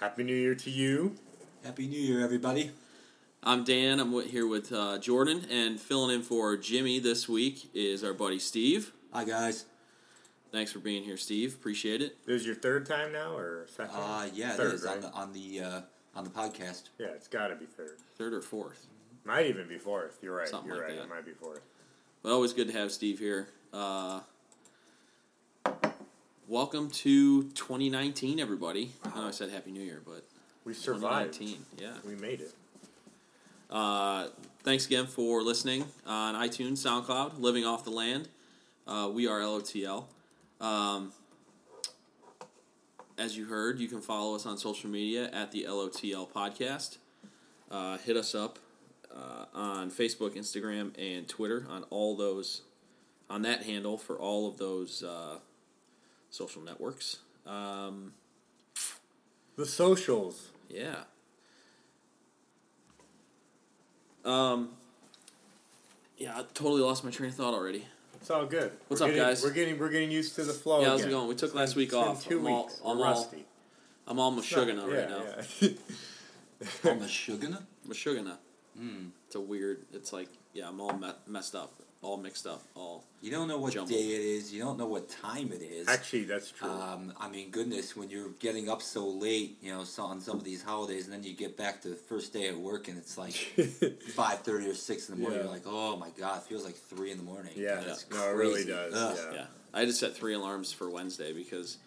Happy New Year to you. Happy New Year, everybody. I'm Dan. I'm here with Jordan, and filling in for Jimmy this week is our buddy Steve. Hi, guys. Thanks for being here, Steve. Appreciate it. This is your third time now, or second? Third, it is, right? on the podcast. Yeah, it's got to be third. Third or fourth. Might even be fourth. You're right. Something You're right. That. It might be fourth. But always good to have Steve here. Welcome to 2019, everybody. Wow. I know I said Happy New Year, but we survived. 2019, yeah, we made it. Thanks again for listening on iTunes, SoundCloud, Living Off the Land. We are LOTL. As you heard, you can follow us on social media at the LOTL Podcast. Hit us up on Facebook, Instagram, and Twitter on that handle for all of those social networks. The socials. Yeah. Yeah, I totally lost my train of thought already. It's all good. What's up, guys? We're getting used to the flow. Yeah, how's it going? We took last week off. 2 weeks. I'm rusty. I'm all mashugana right now. I'm mashugana? Mashugana. It's a weird. It's like, yeah, I'm all messed up, all mixed up, all. You don't know what jumbled. Day it is. You don't know what time it is. Actually, that's true. I mean, goodness, when you're getting up so late, you know, on some of these holidays, and then you get back to the first day at work, and it's like 5:30 or 6 in the morning. Yeah. You're like, oh my god, it feels like 3 in the morning. Yeah, that's crazy. No, it really does. Yeah, I just set 3 alarms for Wednesday because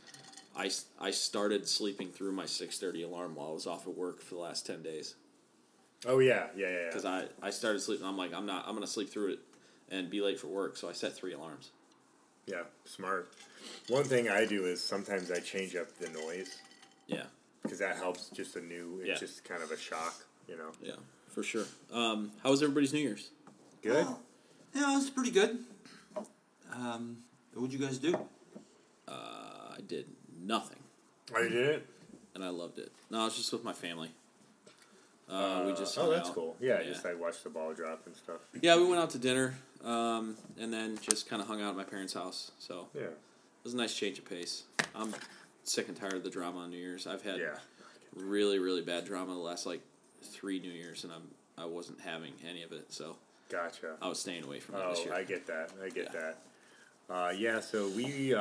I started sleeping through my 6:30 alarm while I was off at work for the last 10 days. Oh, yeah. Because I started sleeping. I'm like, I'm going to sleep through it and be late for work, so I set 3 alarms. Yeah, smart. One thing I do is sometimes I change up the noise. Yeah. Because that helps it's just kind of a shock, you know. Yeah, for sure. How was everybody's New Year's? Good? Yeah, it was pretty good. What did you guys do? I did nothing. Oh, you did it? And I loved it. No, I was just with my family. We just hung out. Cool. Yeah, just like watched the ball drop and stuff. Yeah, we went out to dinner, and then just kind of hung out at my parents' house. So yeah, it was a nice change of pace. I'm sick and tired of the drama on New Year's. I've had really, really bad drama the last 3 New Year's, and I wasn't having any of it. So gotcha. I was staying away from it this year. I get that. I get that. So we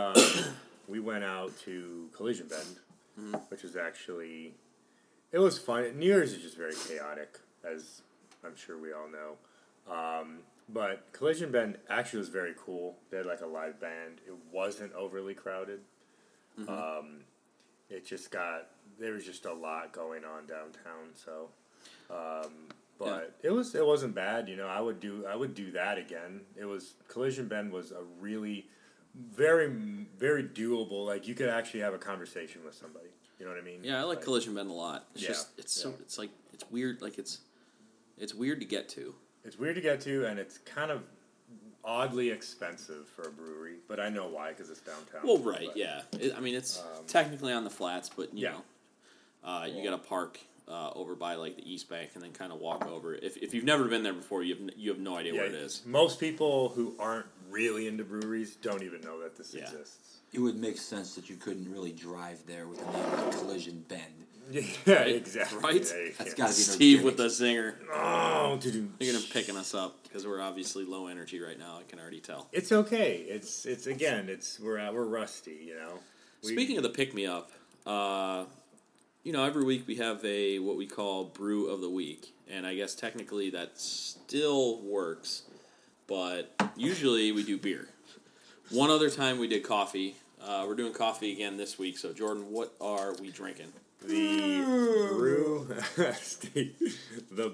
we went out to Collision Bend, which is actually. It was fun. New Year's is just very chaotic, as I'm sure we all know. But Collision Bend actually was very cool. They had a live band. It wasn't overly crowded. Mm-hmm. There was just a lot going on downtown. So, it wasn't bad. You know, I would do that again. Collision Bend was a really very, very doable. You could actually have a conversation with somebody. You know what I mean? Yeah, I like Collision Bend a lot. It's just it's weird. It's weird to get to. It's weird to get to, and it's kind of oddly expensive for a brewery. But I know why, because it's downtown. Well, right? But, yeah. It's technically on the flats, but you know, you got to park over by the East Bank and then kind of walk over. If you've never been there before, you have no idea where it is. Most people who aren't really into breweries don't even know that this exists. It would make sense that you couldn't really drive there with the name of Collision Bend. Yeah, exactly. Right? Yeah, that's got to be Steve with the singer. Oh, they're gonna picking us up because we're obviously low energy right now. I can already tell. It's okay. We're rusty. You know. Speaking of the pick me up, every week we have a what we call brew of the week, and I guess technically that still works, but usually we do beer. One other time we did coffee. We're doing coffee again this week. So, Jordan, what are we drinking? The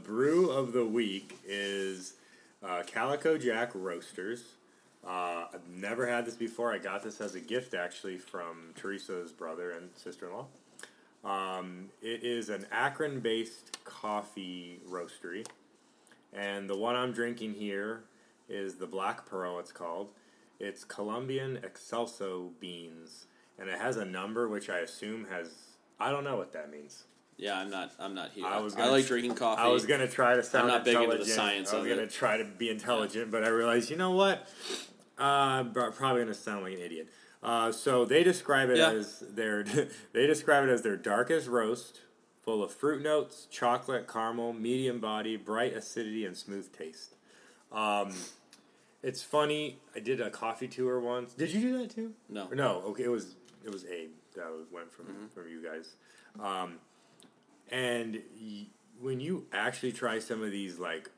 brew of the week is Calico Jack Roasters. I've never had this before. I got this as a gift, actually, from Teresa's brother and sister-in-law. It is an Akron-based coffee roastery. And the one I'm drinking here is the Black Pearl, it's called. It's Colombian Excelso beans, and it has a number which I assume I don't know what that means. Yeah, I'm not here. I like drinking coffee. I was gonna try to sound intelligent. I'm not big into the science of it. I was gonna try to be intelligent, but I realized, you know what? I'm probably gonna sound like an idiot. So they describe it as their darkest roast, full of fruit notes, chocolate, caramel, medium body, bright acidity, and smooth taste. It's funny. I did a coffee tour once. Did you do that too? No. No. Okay. It was Abe that went from you guys. And when you actually try some of these like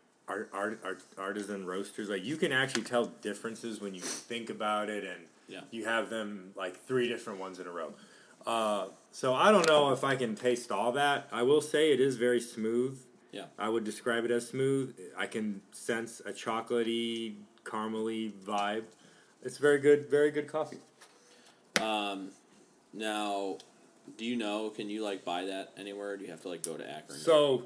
artisan roasters, like you can actually tell differences when you think about it, and you have them like three different ones in a row. So I don't know if I can taste all that. I will say it is very smooth. Yeah. I would describe it as smooth. I can sense a chocolatey, caramely vibe. It's very good coffee. Now, do you know, can you like buy that anywhere? Or do you have to like go to Akron? So,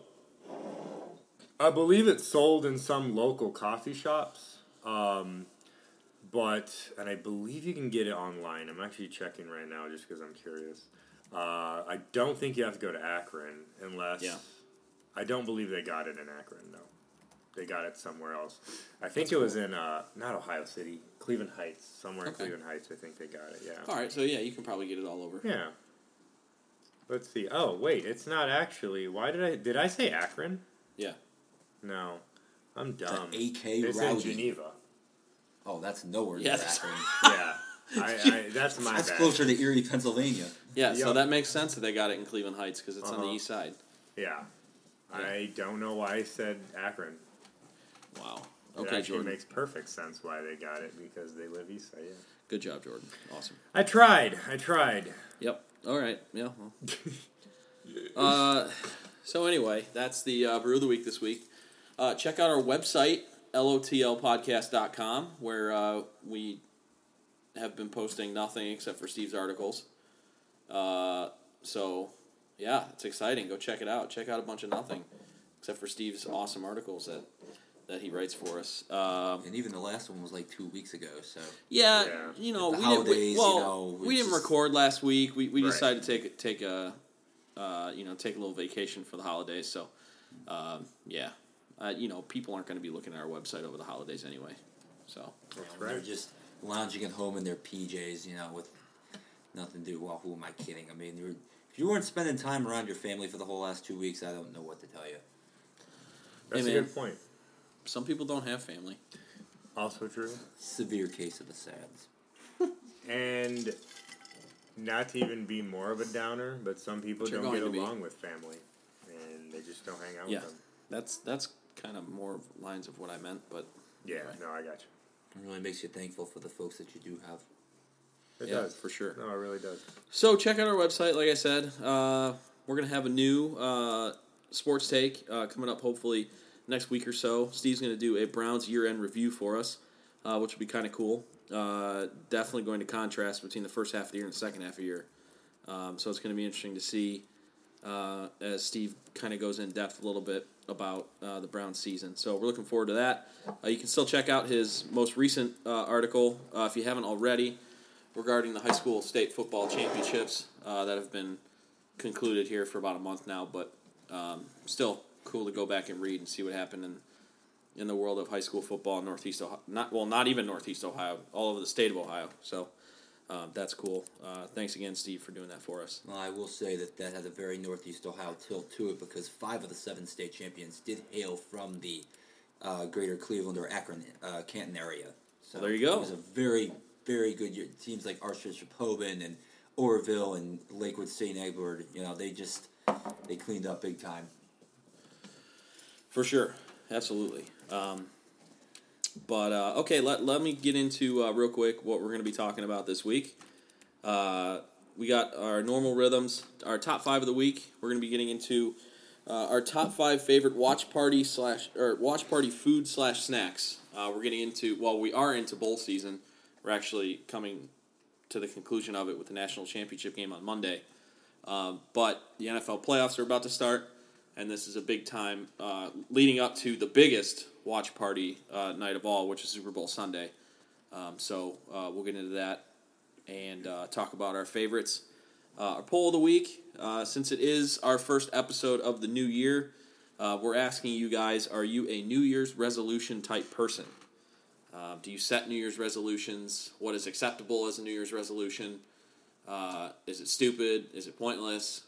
I believe it's sold in some local coffee shops. But I believe you can get it online. I'm actually checking right now just because I'm curious. I don't think you have to go to Akron unless... Yeah. I don't believe they got it in Akron, no. They got it somewhere else. I think it was in, not Ohio City, Cleveland Heights. Somewhere in Cleveland Heights, I think they got it, yeah. All right, so yeah, you can probably get it all over. Yeah. Let's see. Oh, wait, it's not actually... Why did I say Akron? Yeah. No. I'm dumb. The A.K. It's in Geneva. Oh, that's nowhere near Akron. Yeah. That's my bad. That's closer to Erie, Pennsylvania. Yeah, so that makes sense that they got it in Cleveland Heights because it's on the east side. Yeah. I don't know why I said Akron. Wow. Okay, Jordan. It makes perfect sense why they got it, because they live east side, yeah. Good job, Jordan. Awesome. I tried. Yep. All right. Yeah. Well. So anyway, that's the Brew of the Week this week. Check out our website, lotlpodcast.com, where we have been posting nothing except for Steve's articles. Yeah, it's exciting. Go check it out. Check out a bunch of nothing, except for Steve's awesome articles that he writes for us. And even the last one was like 2 weeks ago. So yeah. You know, we didn't record last week. We decided to take a little vacation for the holidays. So people aren't going to be looking at our website over the holidays anyway. So they're just lounging at home in their PJs, with nothing to do. Well, who am I kidding? I mean, if you weren't spending time around your family for the whole last 2 weeks, I don't know what to tell you. That's a good point. Some people don't have family. Also true. Severe case of the sads. And not to even be more of a downer, but some people don't get along with family. And they just don't hang out with them. That's kind of more lines of what I meant, but... Yeah, anyway. No, I got you. It really makes you thankful for the folks that you do have. It does. For sure. No, it really does. So check out our website, like I said. We're going to have a new sports take coming up hopefully next week or so. Steve's going to do a Browns year-end review for us, which will be kind of cool. Definitely going to contrast between the first half of the year and the second half of the year. So it's going to be interesting to see as Steve kind of goes in depth a little bit about the Browns season. So we're looking forward to that. You can still check out his most recent article if you haven't already, regarding the high school state football championships that have been concluded here for about a month now, but still cool to go back and read and see what happened in the world of high school football in Northeast Ohio. Not even Northeast Ohio, all over the state of Ohio. So that's cool. Thanks again, Steve, for doing that for us. Well, I will say that has a very Northeast Ohio tilt to it because 5 of the 7 state champions did hail from the greater Cleveland or Akron, Canton area. So well, there you go. It was a very good year. Teams like Archbishop Hoban and Oroville and Lakewood St. Edward, they cleaned up big time. For sure. Absolutely. Okay, let me get into real quick what we're going to be talking about this week. We got our normal rhythms, our top 5 of the week. We're going to be getting into our top 5 favorite watch party food / snacks. We're getting into, we are into bowl season. We're actually coming to the conclusion of it with the national championship game on Monday. But the NFL playoffs are about to start, and this is a big time leading up to the biggest watch party night of all, which is Super Bowl Sunday. We'll get into that and talk about our favorites. Our poll of the week, since it is our first episode of the new year, we're asking you guys, are you a New Year's resolution type person? Do you set New Year's resolutions? What is acceptable as a New Year's resolution? Is it stupid? Is it pointless?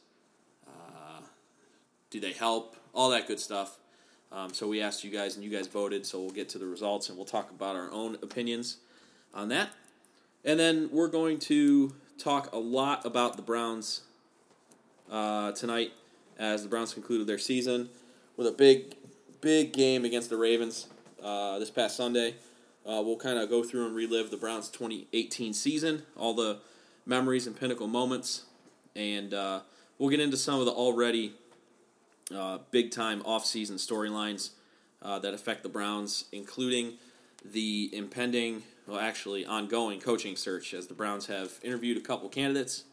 Do they help? All that good stuff. So we asked you guys, and you guys voted, so we'll get to the results, and we'll talk about our own opinions on that. And then we're going to talk a lot about the Browns tonight, as the Browns concluded their season with a big, big game against the Ravens this past Sunday. We'll kind of go through and relive the Browns' 2018 season, all the memories and pinnacle moments, and we'll get into some of the already big-time off-season storylines that affect the Browns, including the impending, well, actually ongoing coaching search, as the Browns have interviewed a couple candidates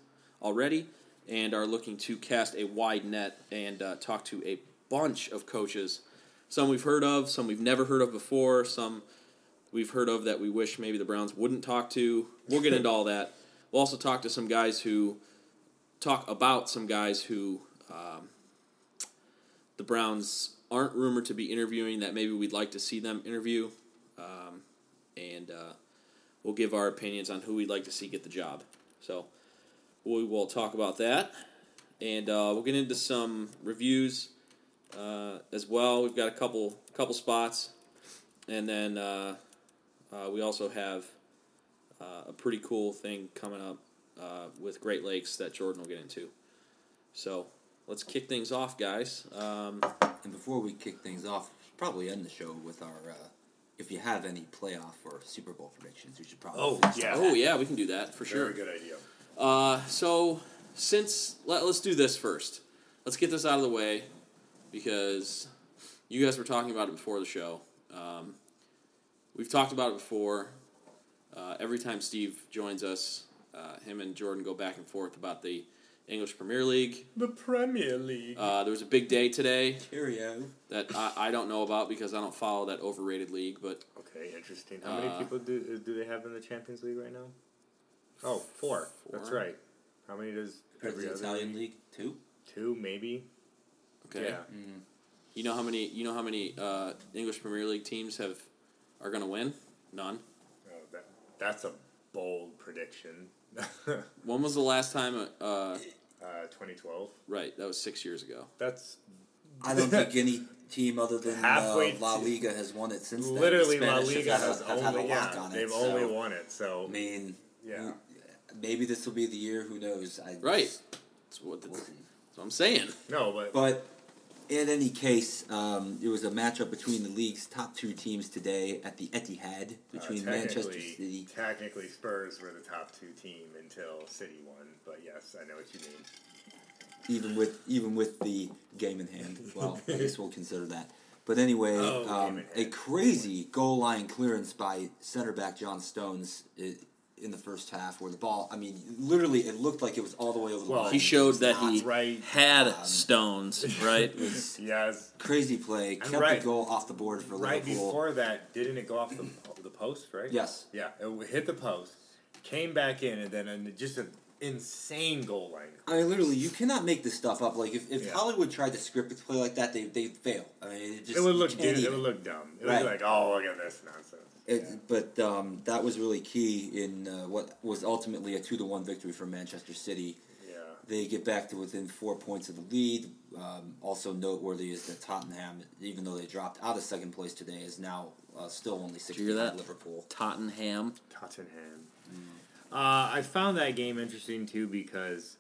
already and are looking to cast a wide net and talk to a bunch of coaches. Some we've heard of, some we've never heard of before, some we've heard of that we wish maybe the Browns wouldn't talk to. We'll get into all that. We'll also talk to some guys who talk about some guys who the Browns aren't rumored to be interviewing that maybe we'd like to see them interview. And we'll give our opinions on who we'd like to see get the job. So we will talk about that. And we'll get into some reviews as well. We've got a couple spots. And then we also have a pretty cool thing coming up with Great Lakes that Jordan will get into. So let's kick things off, guys. And before we kick things off, we should probably end the show with our if you have any playoff or Super Bowl predictions, we should probably. We can do that for sure. Very good idea. So let's do this first. Let's get this out of the way because you guys were talking about it before the show. We've talked about it before. Every time Steve joins us, him and Jordan go back and forth about the English Premier League. The Premier League. There was a big day today. Cheerio. That I don't know about because I don't follow that overrated league. But okay, interesting. How many people do they have in the Champions League right now? Oh, four. That's right. How many does every other Italian league? Two, maybe. Okay. Yeah. Mm-hmm. You know how many English Premier League teams are going to win? None. Oh, that's a bold prediction. When was the last time? 2012. Right, that was 6 years ago. I don't think any team other than La Liga has won it since then. Literally, La Liga has only won it. So I mean, yeah, maybe this will be the year. Who knows? That's what I'm saying. No, but. In any case, it was a matchup between the league's top two teams today at the Etihad between Manchester City. Technically, Spurs were the top two team until City won, but yes, I know what you mean. Even with the game in hand, well, I guess we'll consider that. But anyway, a crazy goal line clearance by center back John Stones in the first half, where the ball, I mean, literally, it looked like it was all the way over the line. He showed that he had Stones, right? Yes. Crazy play. Kept the goal off the board for Liverpool. Right before that, didn't it go off the post, right? Yes. Yeah, it hit the post, came back in, and then just an insane goal line. I mean, literally, you cannot make this stuff up. Like, if Hollywood tried to script a play like that, they'd fail. I mean, it would look dumb. It would be like, oh, look at this nonsense. But that was really key in what was ultimately a 2-1 victory for Manchester City. Yeah. They get back to within 4 points of the lead. Also noteworthy is that Tottenham, even though they dropped out of second place today, is now still only 6 points behind Liverpool. Tottenham. Mm. I found that game interesting, too, because,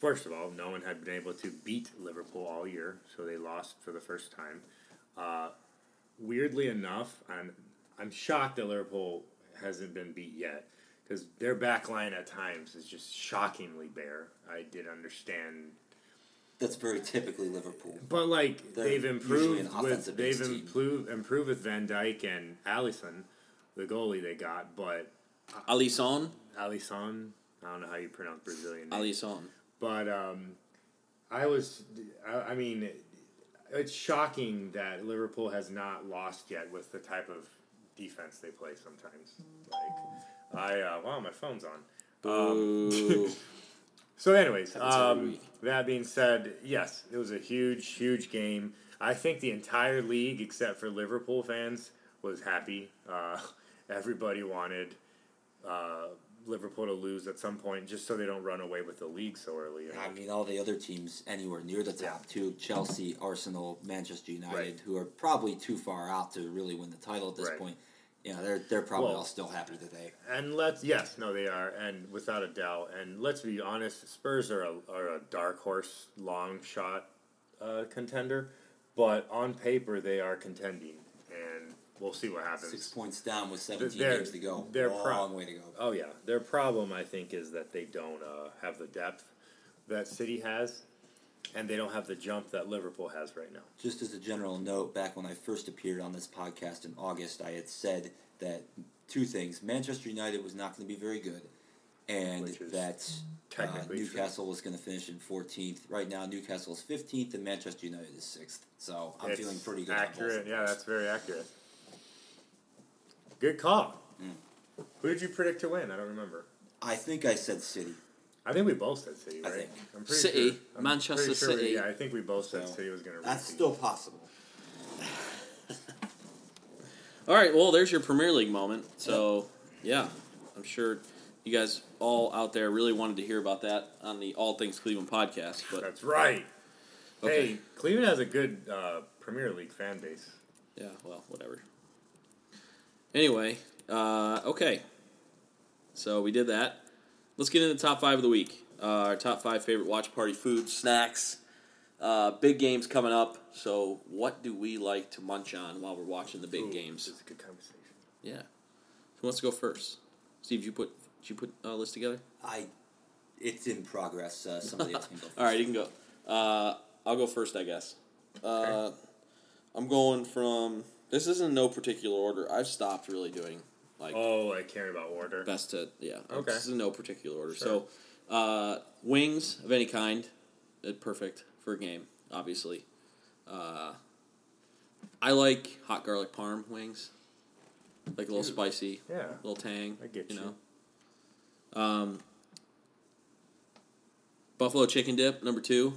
first of all, no one had been able to beat Liverpool all year, so they lost for the first time. Weirdly enough, I'm shocked that Liverpool hasn't been beat yet because their back line at times is just shockingly bare. I did understand. That's very typically Liverpool. But, like, they've improved with Van Dijk and Alisson, the goalie they got, but... Alisson? I don't know how you pronounce Brazilian name. Alisson. But it's shocking that Liverpool has not lost yet with the type of defense they play sometimes. Like, my phone's on. So anyways, that being said, yes, it was a huge, huge game. I think the entire league, except for Liverpool fans, was happy. Everybody wanted Liverpool to lose at some point just so they don't run away with the league so early. You know? I mean, all the other teams anywhere near the top, too, Chelsea, Arsenal, Manchester United, who are probably too far out to really win the title at this point. You know, they're probably all still happy today. And they are, and without a doubt. And let's be honest, Spurs are a dark horse, long shot contender, but on paper they are contending, and we'll see what happens. 6 points down with 17 games to go. Long way to go. Oh yeah, their problem I think is that they don't have the depth that City has. And they don't have the jump that Liverpool has right now. Just as a general note, back when I first appeared on this podcast in August, I had said that two things. Manchester United was not going to be very good, and that Newcastle was going to finish in 14th. Right now, Newcastle is 15th, and Manchester United is 6th. So I'm feeling pretty good. Accurate. Yeah, that's very accurate. Good call. Mm. Who did you predict to win? I don't remember. I think I said City. I think we both said City, right? Manchester City. Yeah, I think we both said City was going to repeat. That's still possible. All right, well, there's your Premier League moment. So, yeah, I'm sure you guys all out there really wanted to hear about that on the All Things Cleveland podcast. But that's right. Okay. Hey, Cleveland has a good Premier League fan base. Yeah, well, whatever. Anyway, okay. So we did that. Let's get into the top 5 of the week. Our top 5 favorite watch party foods, snacks, big games coming up. So what do we like to munch on while we're watching the big games? This is a good conversation. Yeah. Who wants to go first? Steve, did you put a list together? It's in progress. Somebody else can go first. All right, you can go. I'll go first, I guess. Okay. I'm going from... This is in no particular order. I've stopped really doing... caring about order. Best to, yeah. Okay. This is no particular order. Sure. So, wings of any kind, perfect for a game, obviously. I like hot garlic parm wings. Like a little spicy. Yeah. A little tang. I get you. Know. Buffalo chicken dip, number 2.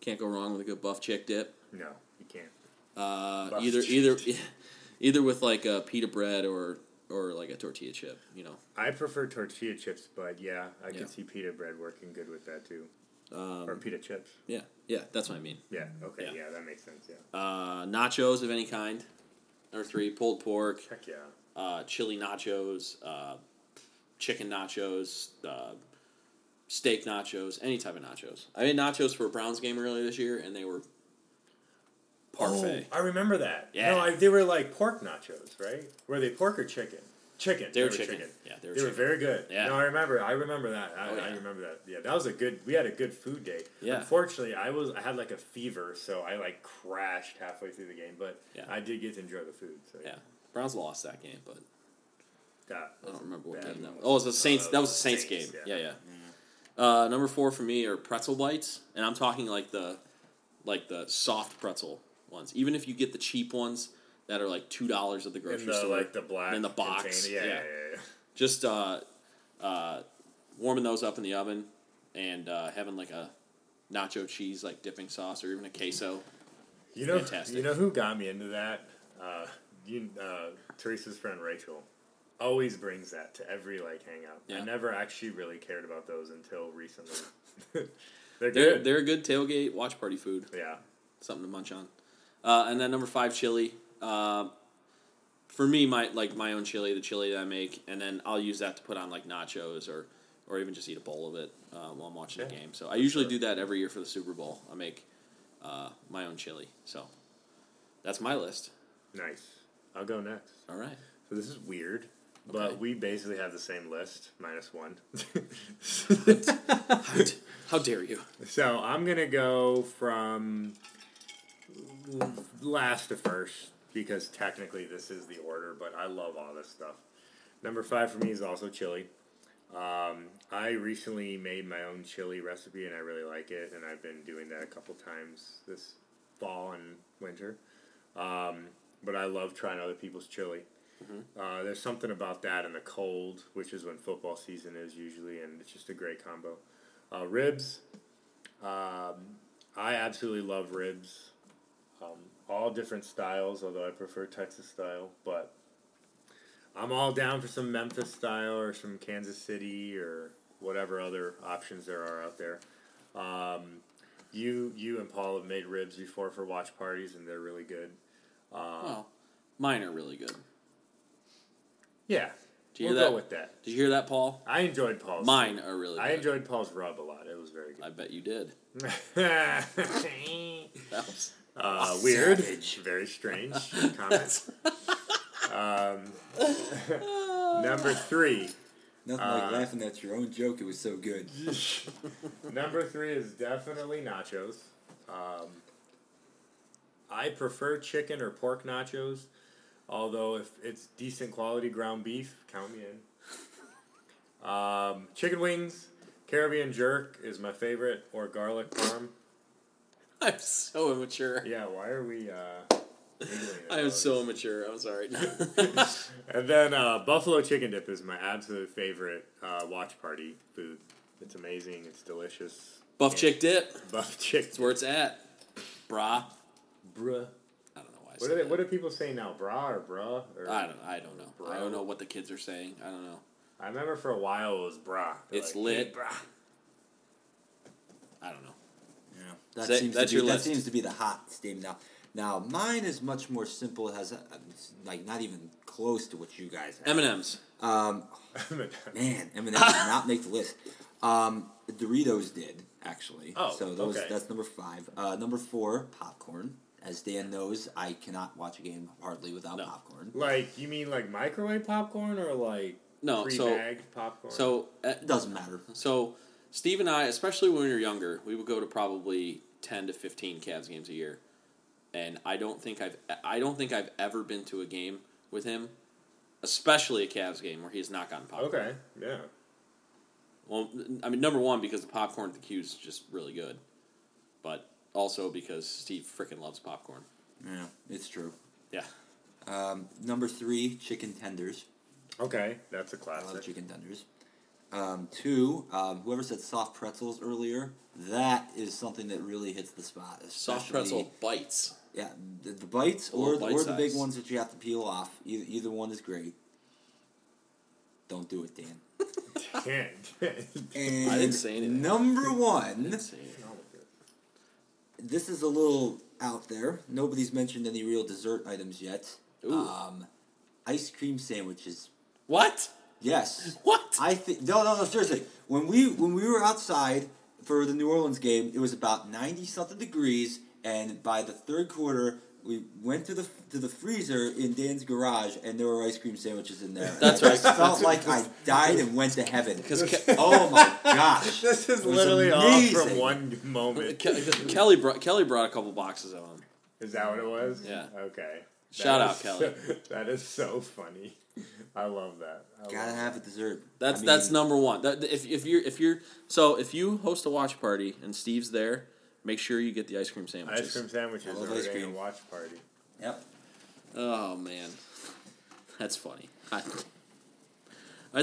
Can't go wrong with a good buff chick dip. No, you can't. Either with like a pita bread or like a tortilla chip, you know. I prefer tortilla chips, but yeah, I can see pita bread working good with that too. Or pita chips. Yeah, that's what I mean. Yeah, okay, yeah that makes sense, yeah. Nachos of any kind. Number 3, pulled pork. Heck yeah. Chili nachos, chicken nachos, steak nachos, any type of nachos. I made nachos for a Browns game earlier this year, and they were parfait. Oh, I remember that. Yeah. No, they were like pork nachos, right? Were they pork or chicken? Chicken. They were chicken. Yeah, they were very good. Yeah. No, I remember that. I remember that. Yeah, that was we had a good food day. Yeah. Unfortunately, I had like a fever, so I like crashed halfway through the game, but I did get to enjoy the food. So yeah. Browns lost that game, but I don't remember what game that was. Oh, it was the Saints. That was the Saints game. Yeah. Mm-hmm. Number 4 for me are pretzel bites, and I'm talking like the soft pretzel ones. Even if you get the cheap ones that are like $2 at the grocery store, like the black in the box, yeah. Just warming those up in the oven and having like a nacho cheese like dipping sauce or even a queso. Fantastic. You know who got me into that? Teresa's friend Rachel always brings that to every like hangout. Yeah. I never actually really cared about those until recently. They're a good tailgate watch party food. Yeah, something to munch on. And then number 5, chili. For me, my own chili, the chili that I make, and then I'll use that to put on like nachos or even just eat a bowl of it while I'm watching the game. So I usually do that every year for the Super Bowl. I make my own chili. So that's my list. Nice. I'll go next. All right. So this is weird, but we basically have the same list, minus 1. How dare you? So I'm going to go from... last to first, because technically this is the order, but I love all this stuff. Number 5 for me is also chili. I recently made my own chili recipe, and I really like it, and I've been doing that a couple times this fall and winter. But I love trying other people's chili. Mm-hmm. There's something about that in the cold, which is when football season is usually, and it's just a great combo. Ribs. I absolutely love ribs. All different styles, although I prefer Texas style, but I'm all down for some Memphis style or some Kansas City or whatever other options there are out there. You and Paul have made ribs before for watch parties, and they're really good. Well, mine are really good. Yeah. We'll go with that. Did you hear that, Paul? I enjoyed Paul's. Mine are really good. I enjoyed Paul's rub a lot. It was very good. I bet you did. That was weird. Savage. Very strange comment. Number three. Nothing like laughing at your own joke. It was so good. Number three is definitely nachos. I prefer chicken or pork nachos. Although, if it's decent quality ground beef, count me in. Chicken wings, Caribbean jerk is my favorite, or garlic parm. I'm so immature. Yeah, why are we... I am so immature. I'm sorry. And then buffalo chicken dip is my absolute favorite watch party food. It's amazing. It's delicious. Buff chick dip. Buff chick. That's where it's at. Bruh. What do people say now? Bra or bruh? Or I don't know. Bro? I don't know what the kids are saying. I don't know. I remember for a while it was bra. They're it's like, lit. Hey, bra. I don't know. Yeah. That seems to be the hot statement now. Now, mine is much more simple. It has, like, not even close to what you guys have. M&M's. Man, M&M's did not make the list. Doritos did, actually. Oh, so that's number 5. Number 4, popcorn. As Dan knows, I cannot watch a game hardly without popcorn. Like, you mean like microwave popcorn or like pre-bagged popcorn? So it doesn't matter. So Steve and I, especially when we were younger, we would go to probably 10 to 15 Cavs games a year, and I don't think I've ever been to a game with him, especially a Cavs game, where he has not gotten popcorn. Okay, yeah. Well, I mean, number one, because the popcorn at the queue is just really good, but. Also because Steve frickin' loves popcorn. Yeah, it's true. Yeah. Number 3, chicken tenders. Okay, that's a classic. I love chicken tenders. 2, whoever said soft pretzels earlier, that is something that really hits the spot. Soft pretzel bites. Yeah, the bites or the big ones that you have to peel off. Either one is great. Don't do it, Dan. And I didn't say anything. Number 1... This is a little out there. Nobody's mentioned any real dessert items yet. Ooh. Ice cream sandwiches. What? Yes. What? I think no, seriously. When we were outside for the New Orleans game, it was about 90-something degrees, and by the third quarter, we went to the freezer in Dan's garage, and there were ice cream sandwiches in there. That's right. I felt like I died and went to heaven. Oh my gosh! This is literally amazing. All from one moment. Kelly brought a couple boxes of them. Is that what it was? Yeah. Okay. Shout out, Kelly. That is so funny. I love that. Gotta have a dessert. That's number 1. If you host a watch party and Steve's there. Make sure you get the ice cream sandwiches. Ice cream sandwiches are ice cream. A watch party. Yep. Oh, man. That's funny. I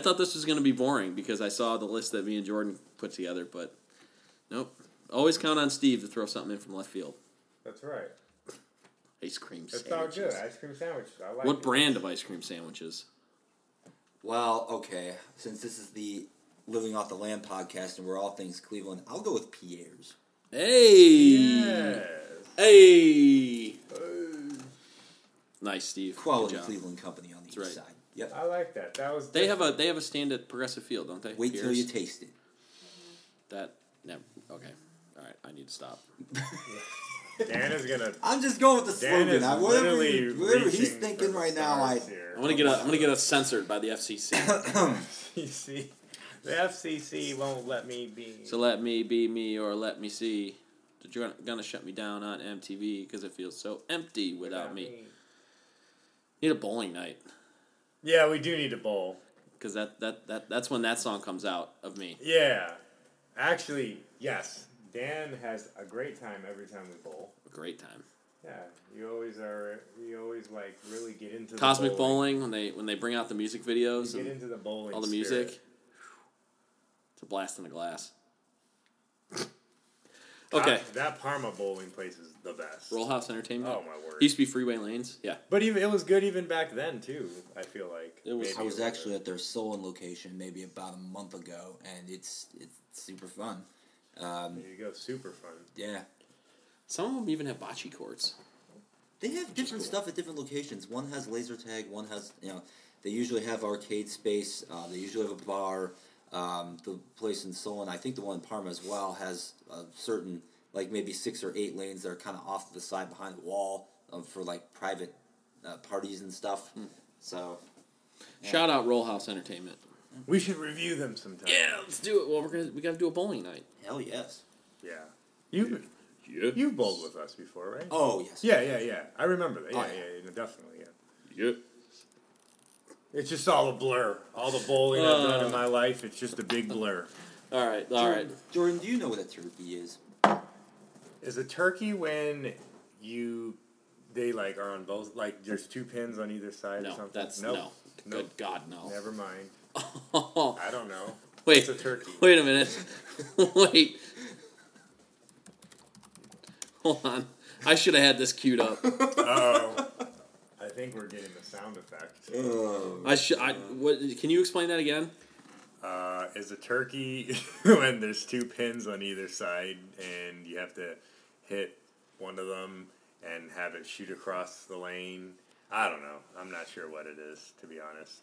thought this was going to be boring because I saw the list that me and Jordan put together, but nope. Always count on Steve to throw something in from left field. That's right. Ice cream sandwiches. That's all good. Ice cream sandwiches. I like What brand of ice cream sandwiches? Well, okay. Since this is the Living Off the Land podcast and we're all things Cleveland, I'll go with Pierre's. Hey! Yes. Hey! Nice, Steve. Quality Cleveland company on the east side. Yep. I like that. That was. They have a stand at Progressive Field, don't they? Wait till you taste it. Okay. All right. I need to stop. Dan is gonna. I'm just going with the slogan. Whatever he's thinking right now, I'm gonna get us censored by the FCC. The FCC won't let me be. So let me be me or let me see. You're gonna shut me down on MTV because it feels so empty without me. Need a bowling night. Yeah, we do need to bowl. Because that's when that song comes out of me. Yeah. Actually, yes. Dan has a great time every time we bowl. A great time. Yeah, you always like really get into Cosmic the bowling when they bring out the music videos. You get into the bowling. All the music. Spirit. It's a blast in a glass. Okay. That Parma bowling place is the best. Roll House Entertainment. Oh, my word. It used to be Freeway Lanes. Yeah. But even it was good even back then, too, I feel like. I was actually at their Solon location maybe about a month ago, and it's super fun. There you go. Super fun. Yeah. Some of them even have bocce courts. They have different stuff at different locations. One has laser tag. One has, they usually have arcade space. They usually have a bar. The place in Solon, I think the one in Parma as well, has a certain, like maybe 6 or 8 lanes that are kind of off to the side behind the wall for like private parties and stuff. Mm. So, yeah. Shout out Roll House Entertainment. We should review them sometime. Yeah, let's do it. Well, we got to do a bowling night. Hell yes. Yeah. You've bowled with us before, right? Oh yes. Yeah. I remember that. Yeah, definitely. Yeah. Yep. It's just all a blur. All the bowling I've done in my life, it's just a big blur. All right. Jordan, do you know what a turkey is? Is a turkey when they like are on both, like there's 2 pins on either side or something? No. Good God, no. Never mind. I don't know. Wait. It's a turkey. Wait a minute. Wait. Hold on. I should have had this queued up. Uh-oh. I think we're getting the sound effect. Can you explain that again? Is a turkey when there's 2 pins on either side and you have to hit one of them and have it shoot across the lane? I don't know. I'm not sure what it is, to be honest.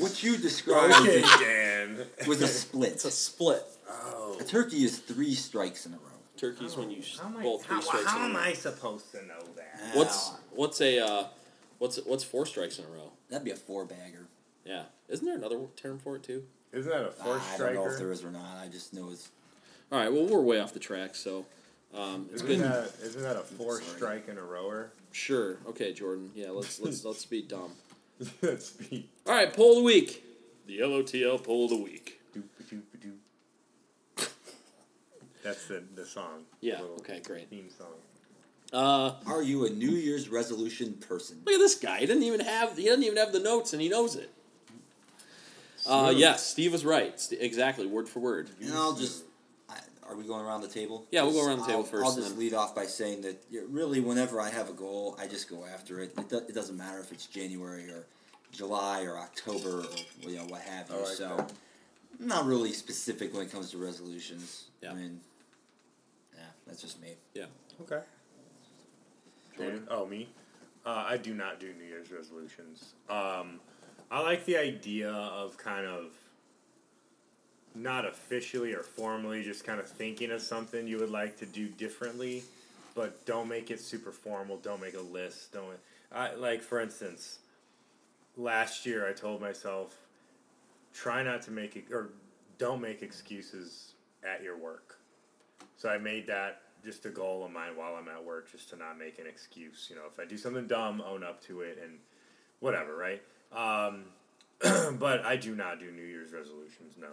What you described was a split. It's a split. Oh. A turkey is 3 strikes in a row. Turkeys when you bowl 3 strikes. How am I supposed to know that? What's 4 strikes in a row? That'd be a 4 bagger. Yeah, isn't there another term for it too? Isn't that a 4 striker? I don't know if there is or not. I just know it's. All right. Well, we're way off the track, so isn't that a 4 strike in a rower? Sure. Okay, Jordan. Yeah. Let's be dumb. Let's be. All right. Poll of the week. The LOTL poll of the week. Doop-a-doop-a-doop. That's the song. Yeah, okay, great. Theme song. Are you a New Year's resolution person? Look at this guy. He doesn't even have the notes, and he knows it. Yes, Steve was right. Exactly, word for word. And are we going around the table? Yeah, we'll go around the table first. I'll just lead off by saying that really whenever I have a goal, I just go after it. It doesn't matter if it's January or July or October or what have you. Right, so I'm not really specific when it comes to resolutions. Yeah. I mean... that's just me. Yeah. Okay. Jordan? Oh, me? I do not do New Year's resolutions. I like the idea of kind of not officially or formally just kind of thinking of something you would like to do differently, but don't make it super formal. Don't make a list. For instance, last year I told myself, try not to make it, or don't make excuses at your work. So I made that just a goal of mine while I'm at work, just to not make an excuse. If I do something dumb, own up to it and whatever, right? But I do not do New Year's resolutions, no.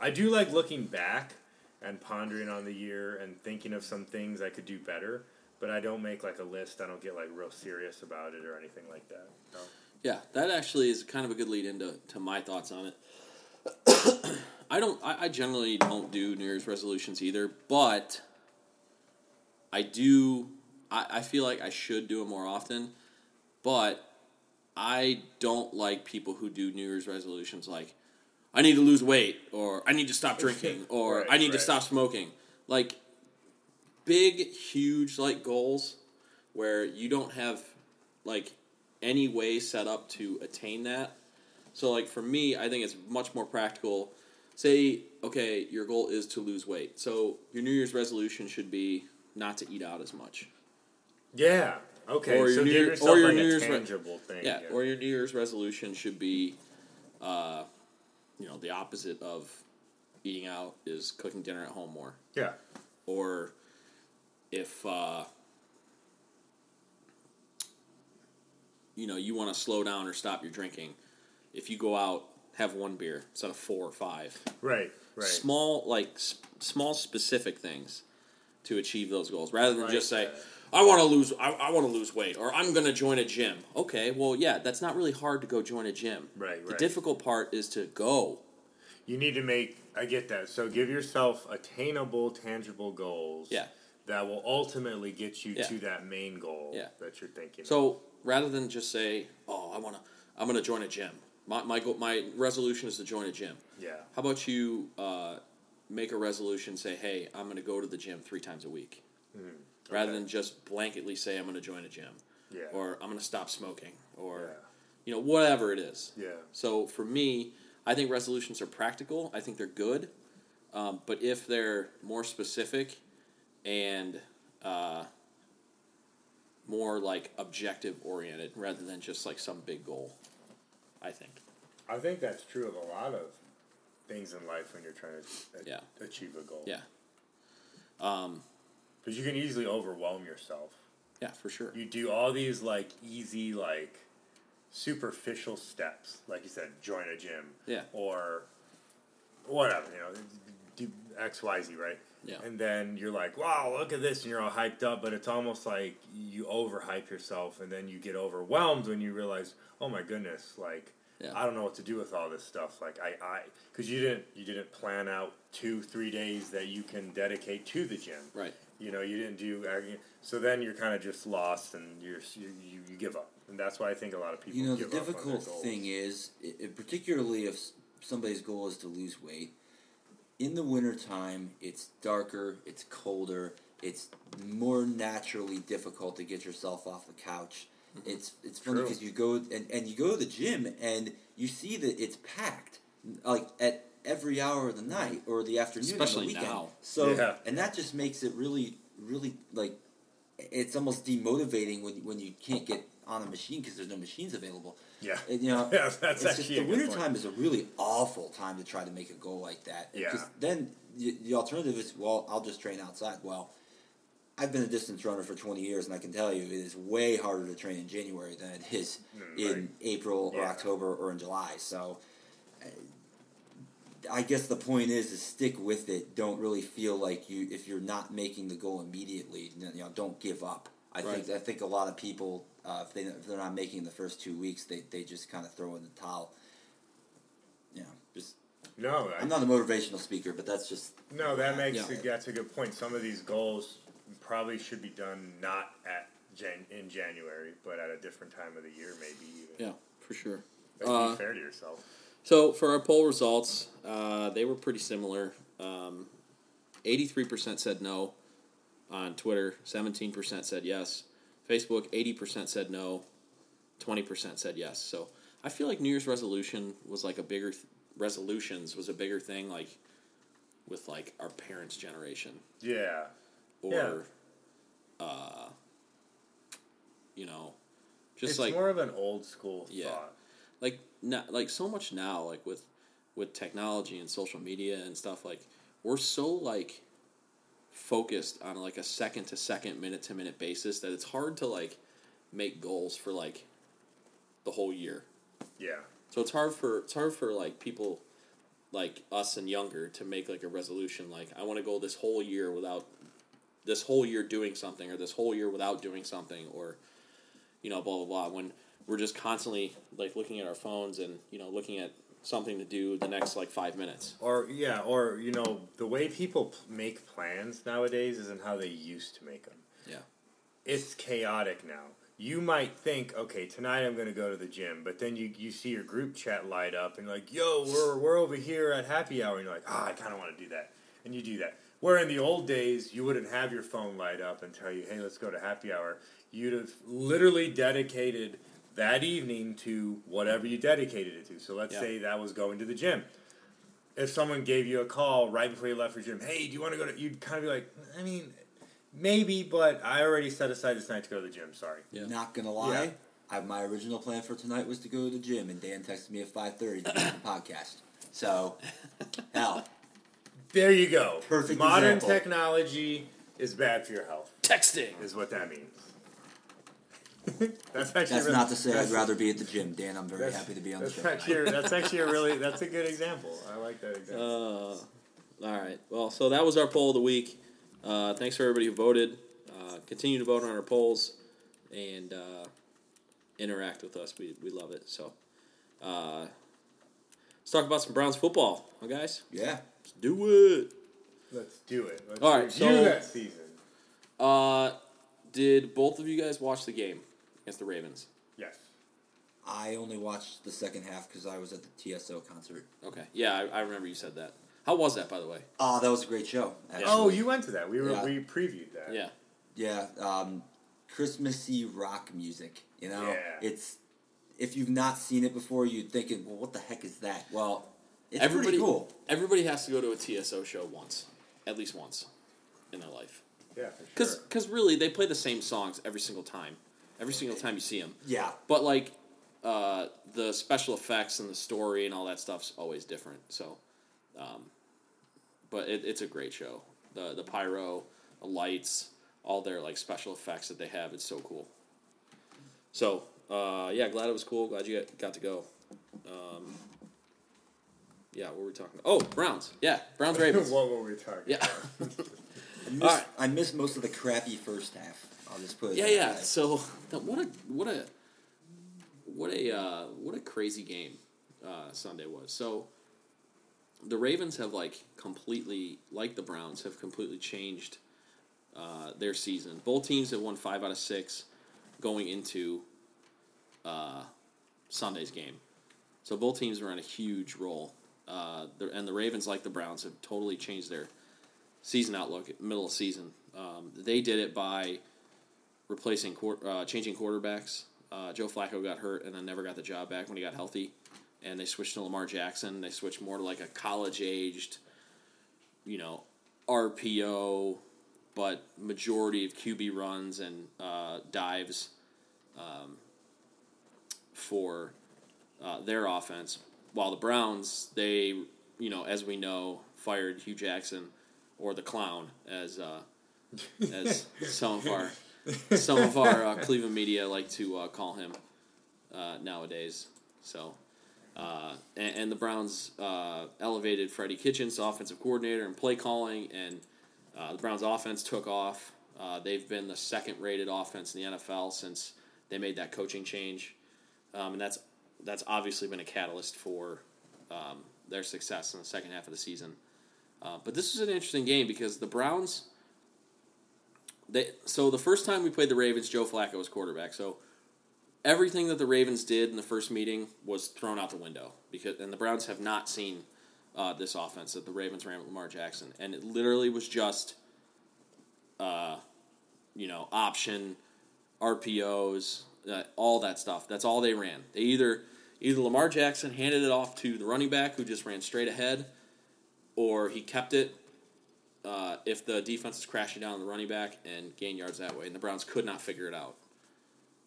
I do like looking back and pondering on the year and thinking of some things I could do better, but I don't make like a list. I don't get like real serious about it or anything like that. No. Yeah, that actually is kind of a good lead into my thoughts on it. I generally don't do New Year's resolutions either, but I feel like I should do it more often, but I don't like people who do New Year's resolutions like, I need to lose weight, or I need to stop drinking, or I need to stop smoking. Like, big, huge, like, goals where you don't have, like, any way set up to attain that. So, like, for me, I think it's much more practical. Say, okay, your goal is to lose weight. So your New Year's resolution should be not to eat out as much. Yeah. Okay. Or your New Year's tangible thing. Yeah. Or your New Year's resolution should be, the opposite of eating out is cooking dinner at home more. Yeah. Or if you want to slow down or stop your drinking, if you go out, have 1 beer instead of 4 or 5. Right. Small specific things to achieve those goals, rather than just say, I want to lose weight, or I'm going to join a gym. Okay, well, yeah, that's not really hard to go join a gym. Right. The difficult part is to go. You need to make, I get that. So give yourself attainable, tangible goals that will ultimately get you to that main goal that you're thinking of. Rather than just say, "Oh, I'm gonna join a gym. My resolution is to join a gym." Yeah. How about you make a resolution? Say, "Hey, I'm gonna go to the gym 3 times a week," rather than just blanketly say, "I'm gonna join a gym," or "I'm gonna stop smoking," or you know, whatever it is. Yeah. So for me, I think resolutions are practical. I think they're good, but if they're more specific and more like objective oriented rather than just like some big goal, I think. I think that's true of a lot of things in life when you're trying to achieve a goal. Yeah. Because you can easily overwhelm yourself. Yeah, for sure. You do all these like easy, like superficial steps, like you said, join a gym. Yeah. Or whatever, you know, do X, Y, Z, right? Yeah. And then you're like, wow, look at this, and you're all hyped up, but it's almost like you overhype yourself, and then you get overwhelmed when you realize, oh my goodness, like, I don't know what to do with all this stuff. Like, because you didn't plan out 2-3 days that you can dedicate to the gym. Right. You know, you didn't do, so then you're kind of just lost, and you give up. And that's why I think a lot of people give up on their goals. You know, the difficult thing is, particularly if somebody's goal is to lose weight, in the wintertime, it's darker, it's colder, it's more naturally difficult to get yourself off the couch. Mm-hmm. It's funny because you go and you go to the gym and you see that it's packed, like at every hour of the night or the afternoon, especially on the weekend. Now. So and that just makes it really, really like it's almost demotivating when you can't get on a machine because there's no machines available. Yeah. And, you know, that's it's actually just, the wintertime is a really awful time to try to make a goal like that. Yeah. Because then the alternative is, well, I'll just train outside. Well, I've been a distance runner for 20 years, and I can tell you it is way harder to train in January than it is in April or October or in July. So I guess the point is stick with it. Don't really feel like if you're not making the goal immediately, you know, don't give up. I think a lot of people, if they're not making the first 2 weeks, they just kind of throw in the towel. Yeah, I'm not a motivational speaker, but that's just that's a good point. Some of these goals probably should be done not in January, but at a different time of the year, maybe even. Yeah, for sure. But be fair to yourself. So for our poll results, they were pretty similar. 83% said no. On Twitter, 17% said yes. Facebook, 80% said no. 20% said yes. So I feel like New Year's resolution was like a bigger resolutions was a bigger thing, like with like our parents' generation. Yeah. Or, you know, just it's like more of an old school thought. Like not like so much now, like with technology and social media and stuff. Like we're so like focused on like a second to second, minute to minute basis that it's hard to like make goals for like the whole year. Yeah. So it's hard for like people like us and younger to make like a resolution like I want to go this whole year doing something or this whole year without doing something or you know blah blah blah when we're just constantly like looking at our phones and you know looking at something to do the next, like, 5 minutes. Or, you know, the way people make plans nowadays isn't how they used to make them. Yeah. It's chaotic now. You might think, okay, tonight I'm going to go to the gym, but then you see your group chat light up, and you're like, yo, we're over here at happy hour, and you're like, I kind of want to do that. And you do that. Where in the old days, you wouldn't have your phone light up and tell you, hey, let's go to happy hour. You'd have literally dedicated that evening to whatever you dedicated it to. So let's say that was going to the gym. If someone gave you a call right before you left for gym, hey, do you want to go to... You'd kind of be like, I mean, maybe, but I already set aside this night to go to the gym. Sorry. Yeah. Not going to lie, my original plan for tonight was to go to the gym, and Dan texted me at 5:30 to do the podcast. So, hell. There you go. Perfect modern example. Technology is bad for your health. Texting is what that means. Not to say I'd rather be at the gym, Dan. I'm very happy to be on the show. That's a good example. I like that example. All right. Well, so that was our poll of the week. Thanks for everybody who voted. Continue to vote on our polls and interact with us. We love it. So let's talk about some Browns football, huh, guys? Yeah. Let's do it. Let's do it. Let's all right, review that season. Did both of you guys watch the game against the Ravens? Yes. I only watched the second half because I was at the TSO concert. Okay. Yeah, I remember you said that. How was that, by the way? That was a great show, actually. Oh, you went to that. We previewed that. Yeah. Yeah. Christmassy rock music, you know? Yeah. It's, if you've not seen it before, you'd think, well, what the heck is that? Well, it's pretty cool. Everybody has to go to a TSO show once. At least once in their life. Yeah, for sure. Because really, they play the same songs every single time. Every single time you see them. Yeah. But, like, the special effects and the story and all that stuff's always different. So, but it's a great show. The pyro, the lights, all their, like, special effects that they have. It's so cool. So, glad it was cool. Glad you got to go. What were we talking about? Oh, Browns. Yeah, Browns-Ravens. What were we talking about? Yeah. I missed most of the crappy first half. I'll just put it that way. So what a crazy game Sunday was. So the Ravens have completely changed their season. Both teams have won 5 out of 6 going into Sunday's game. So both teams are on a huge roll. And the Ravens, like the Browns, have totally changed their season outlook, middle of season. They did it by changing quarterbacks. Joe Flacco got hurt and then never got the job back when he got healthy. And they switched to Lamar Jackson. They switched more to like a college-aged, RPO, but majority of QB runs and dives for their offense. While the Browns, they, as we know, fired Hugh Jackson, or the clown, as some of our Cleveland media like to call him nowadays. So, and the Browns elevated Freddie Kitchens, offensive coordinator, and play calling, and the Browns' offense took off. They've been the second-rated offense in the NFL since they made that coaching change, and that's obviously been a catalyst for their success in the second half of the season. But this was an interesting game because the Browns, so the first time we played the Ravens, Joe Flacco was quarterback. So everything that the Ravens did in the first meeting was thrown out the window. And the Browns have not seen this offense that the Ravens ran with Lamar Jackson. And it literally was just, option, RPOs, all that stuff. That's all they ran. They either Lamar Jackson handed it off to the running back who just ran straight ahead, or he kept it if the defense is crashing down on the running back and gain yards that way. And the Browns could not figure it out.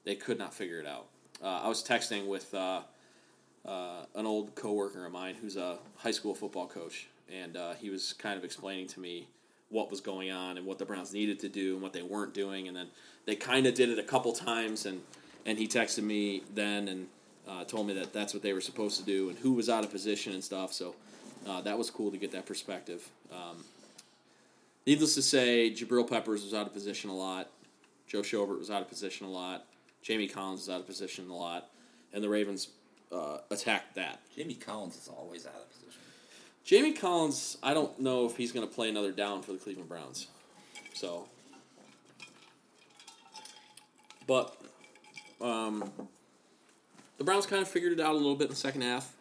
They could not figure it out. I was texting with an old coworker of mine who's a high school football coach, and he was kind of explaining to me what was going on and what the Browns needed to do and what they weren't doing. And then they kind of did it a couple times, and he texted me then and told me that that's what they were supposed to do and who was out of position and stuff. So that was cool to get that perspective. Needless to say, Jabril Peppers was out of position a lot. Joe Schobert was out of position a lot. Jamie Collins was out of position a lot. And the Ravens attacked that. Jamie Collins is always out of position. Jamie Collins, I don't know if he's going to play another down for the Cleveland Browns. So, but the Browns kind of figured it out a little bit in the second half.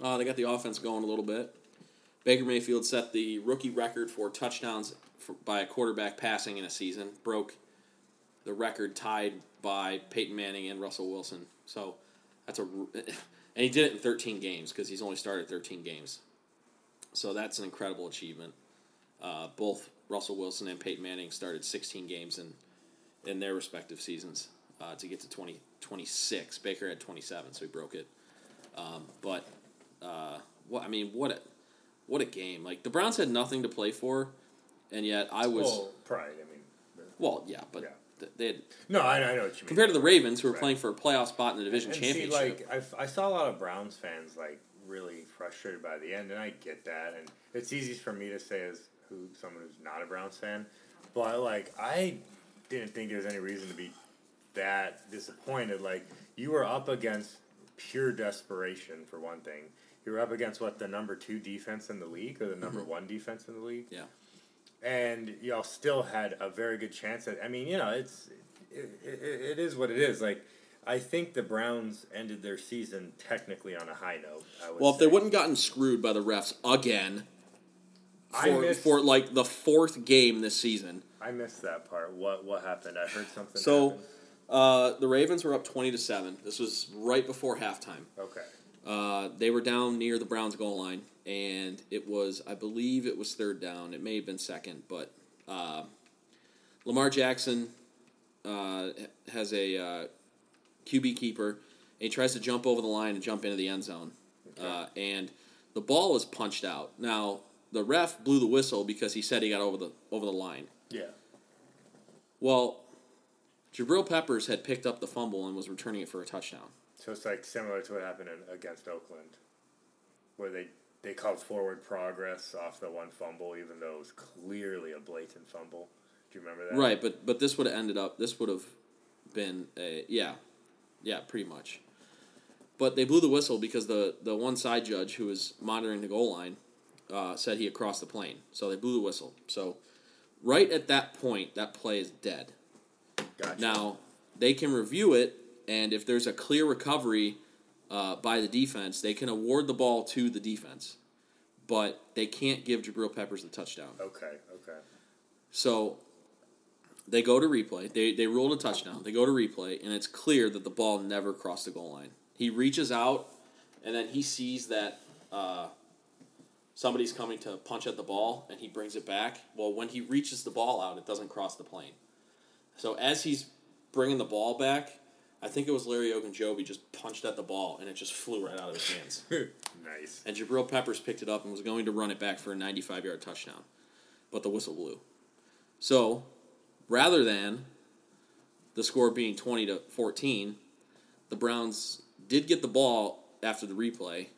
They got the offense going a little bit. Baker Mayfield set the rookie record for touchdowns by a quarterback passing in a season. Broke the record tied by Peyton Manning and Russell Wilson. So that's and he did it in 13 games because he's only started 13 games. So that's an incredible achievement. Both Russell Wilson and Peyton Manning started 16 games in their respective seasons to get to 26. Baker had 27, so he broke it. What a game. Like, the Browns had nothing to play for, and yet I was... Well, pride, I mean. Well, yeah, but they had... No, I know what you mean. Compared to the Ravens, who were playing for a playoff spot in the division championship. See, I saw a lot of Browns fans, really frustrated by the end, and I get that. And it's easy for me to say as someone who's not a Browns fan, But, like, I didn't think there was any reason to be that disappointed. Like, you were up against pure desperation, for one thing. You were up against, what, the number 2 defense in the league? Or the number 1 defense in the league? Yeah. And y'all still had a very good chance at, I mean, you know, it is what it is. Like, I think the Browns ended their season technically on a high note. Well, if they wouldn't gotten screwed by the refs again for like the 4th game this season. I missed that part. What happened? I heard something. So, the Ravens were up 20-7. This was right before halftime. Okay. They were down near the Browns goal line, and I believe it was 3rd down. It may have been 2nd, but Lamar Jackson has a QB keeper, and he tries to jump over the line and jump into the end zone. Okay. And the ball was punched out. Now, the ref blew the whistle because he said he got over the line. Yeah. Well, Jabril Peppers had picked up the fumble and was returning it for a touchdown. So it's like similar to what happened against Oakland, where they called forward progress off the one fumble, even though it was clearly a blatant fumble. Do you remember that? Right, but this would have ended up. This would have been a yeah, pretty much. But they blew the whistle because the one side judge who was monitoring the goal line said he had crossed the plane. So they blew the whistle. So right at that point, that play is dead. Gotcha. Now they can review it, and if there's a clear recovery by the defense, they can award the ball to the defense, but they can't give Jabril Peppers the touchdown. Okay. So they go to replay. They ruled a touchdown. They go to replay, and it's clear that the ball never crossed the goal line. He reaches out, and then he sees that somebody's coming to punch at the ball, and he brings it back. Well, when he reaches the ball out, it doesn't cross the plane. So as he's bringing the ball back, I think it was Larry Ogunjobi just punched at the ball, and it just flew right out of his hands. Nice. And Jabril Peppers picked it up and was going to run it back for a 95-yard touchdown, but the whistle blew. So rather than the score being 20-14, the Browns did get the ball after the replay,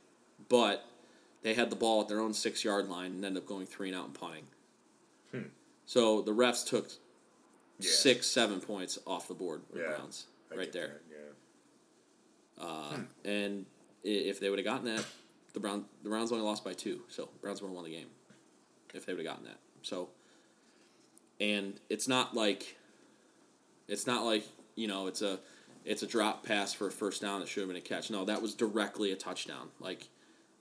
but they had the ball at their own 6-yard line and ended up going 3-and-out and punting. So the refs took 6-7 points off the board with the Browns right there. That, yeah. And if they would have gotten that, the Browns only lost by 2, so the Browns would have won the game if they would have gotten that. So, and it's not like you know it's a drop pass for a first down that should have been a catch. No, that was directly a touchdown. Like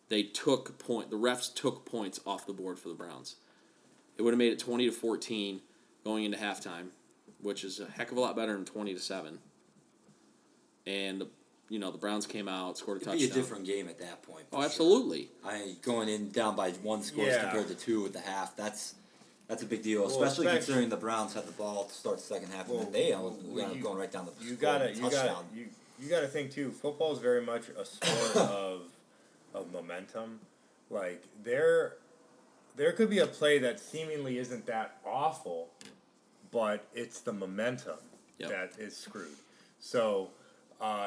they took the refs took points off the board for the Browns. It would have made it 20-14. Going into halftime, which is a heck of a lot better than 20-7, and you know the Browns came out, scored a touchdown. It'd be a different game at that point. Oh, absolutely! Sure. Going in down by 1 score as compared to 2 at the half. That's a big deal, especially considering the Browns had the ball to start the second half, and they were going right down the. You gotta think too. Football is very much a sport of momentum. Like there could be a play that seemingly isn't that awful, but it's the momentum that is screwed. So,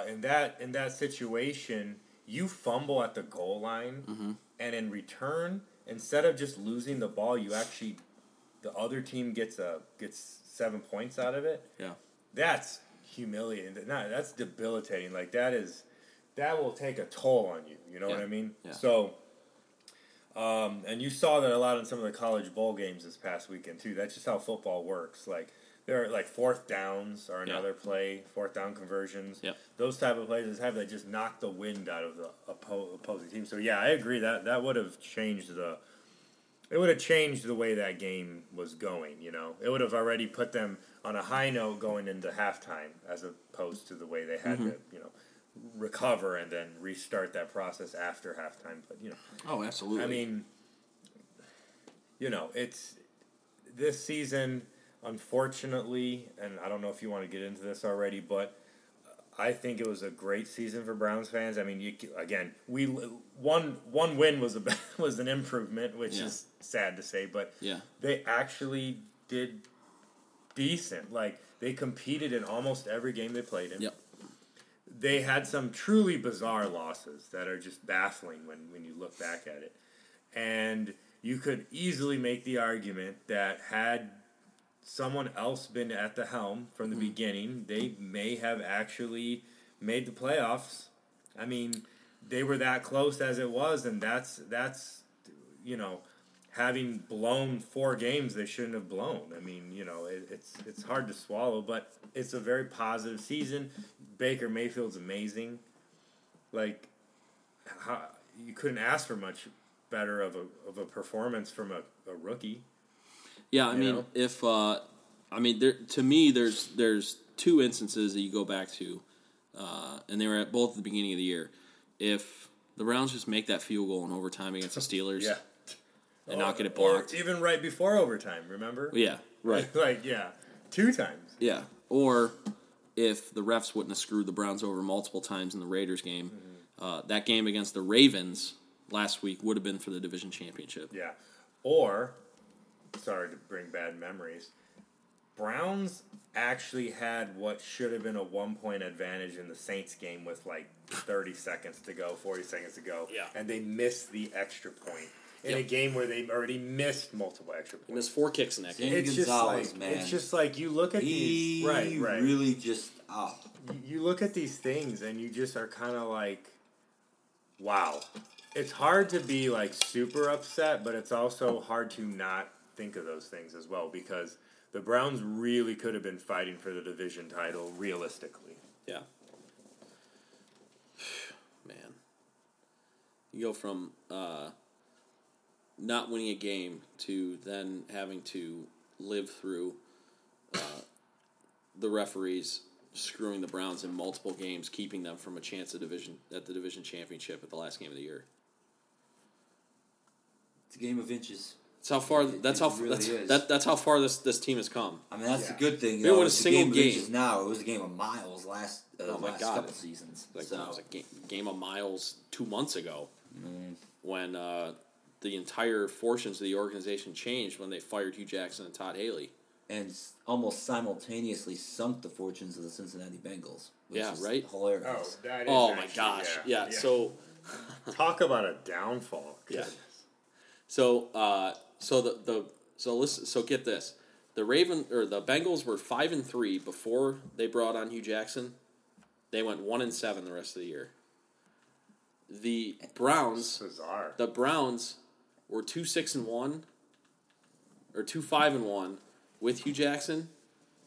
in that situation, you fumble at the goal line, and in return, instead of just losing the ball, you actually the other team gets 7 points out of it. Yeah, that's humiliating. That's debilitating. Like that will take a toll on you. You know what I mean? Yeah. So. And you saw that a lot in some of the college bowl games this past weekend too. That's just how football works. Like there are like 4th downs are another play, 4th down conversions. Yeah. Those type of plays have that just knock the wind out of the opposing team. So yeah, I agree that would have changed the way that game was going, you know. It would have already put them on a high note going into halftime as opposed to the way they had to, you know, recover and then restart that process after halftime, but you know. Oh, absolutely. I mean, you know, it's this season, unfortunately, and I don't know if you want to get into this already, but I think it was a great season for Browns fans. I mean, we one win was an improvement, which is sad to say, but they actually did decent. Like they competed in almost every game they played in. Yep. They had some truly bizarre losses that are just baffling when you look back at it. And you could easily make the argument that had someone else been at the helm from the beginning, they may have actually made the playoffs. I mean, they were that close as it was, and that's you know, having blown four games they shouldn't have blown. I mean, you know, it's hard to swallow, but it's a very positive season. Baker Mayfield's amazing. Like, how, you couldn't ask for much better of a performance from a rookie. Yeah, I mean, know? If I mean, there, to me, there's two instances that you go back to, and they were at both at the beginning of the year. If the Browns just make that field goal in overtime against the Steelers, yeah, and not get it blocked, or even right before overtime, remember? Yeah, right. Like, yeah, two times. Yeah, or if the refs wouldn't have screwed the Browns over multiple times in the Raiders game, that game against the Ravens last week would have been for the division championship. Yeah, or, sorry to bring bad memories, Browns actually had what should have been a one-point advantage in the Saints game with like 30 seconds to go, 40 seconds to go, yeah, and they missed the extra point in a game where they already missed multiple extra points. They missed four kicks in that game. It's Gonzalez, just like, man, it's just like you look at these, right, really just you look at these things and you just are kind of like, wow. It's hard to be like super upset, but it's also hard to not think of those things as well, because the Browns really could have been fighting for the division title realistically. Yeah. Man. You go from not winning a game to then having to live through the referees screwing the Browns in multiple games, keeping them from a chance of division at the division championship at the last game of the year. It's a game of inches. That's how far. That's how far this team has come. I mean, that's a good thing. They won a single game. Now it was a game of miles last couple seasons. Like, so. It was a game of miles 2 months ago when the entire fortunes of the organization changed when they fired Hugh Jackson and Todd Haley, and almost simultaneously sunk the fortunes of the Cincinnati Bengals. Which is right. Hilarious. Oh, that is my gosh! Yeah. Yeah. So, talk about a downfall. Yeah. So. So get this. The Bengals were 5-3 before they brought on Hugh Jackson. They went 1-7 the rest of the year. The Browns were 2-6-1 or 2-5-1 with Hugh Jackson.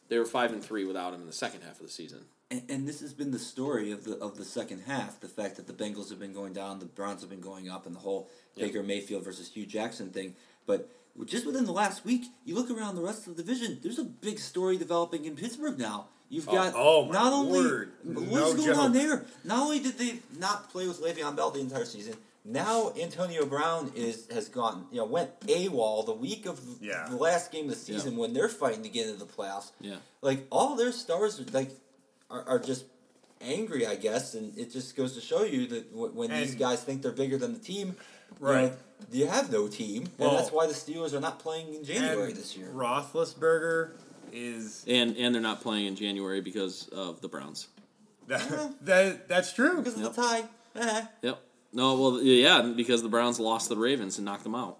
They were 5-3 without him in the second half of the season. And this has been the story of the second half, the fact that the Bengals have been going down, the Browns have been going up, and the whole Baker Mayfield versus Hugh Jackson thing. But just within the last week, you look around the rest of the division, there's a big story developing in Pittsburgh now. You've got not only what's going on there, not only did they not play with Le'Veon Bell the entire season, now Antonio Brown went AWOL the week of the last game of the season when they're fighting to get into the playoffs. Yeah. Like, all their stars are just angry, I guess, and it just goes to show you that when these guys think they're bigger than the team, right? You have no team, and that's why the Steelers are not playing in January this year. Roethlisberger is and they're not playing in January because of the Browns. That's true because of the tie. Yep. No, well, because the Browns lost to the Ravens and knocked them out.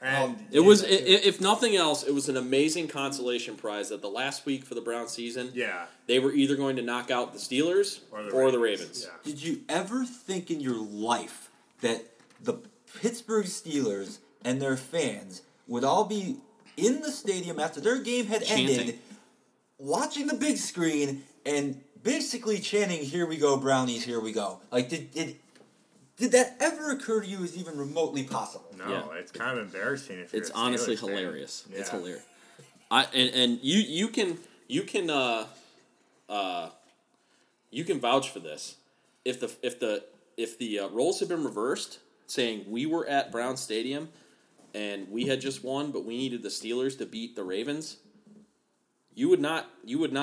And it was, if nothing else, it was an amazing consolation prize that the last week for the Browns season, they were either going to knock out the Steelers or the Ravens. Yeah. Did you ever think in your life that the Pittsburgh Steelers and their fans would all be in the stadium after their game had ended, watching the big screen and basically chanting, "Here we go, Brownies, here we go"? Like, did that ever occur to you as even remotely possible? No, it's kind of embarrassing. It's honestly hilarious. Yeah. It's hilarious. You can vouch for this. If the roles had been reversed, saying we were at Brown Stadium and we had just won, but we needed the Steelers to beat the Ravens, you would not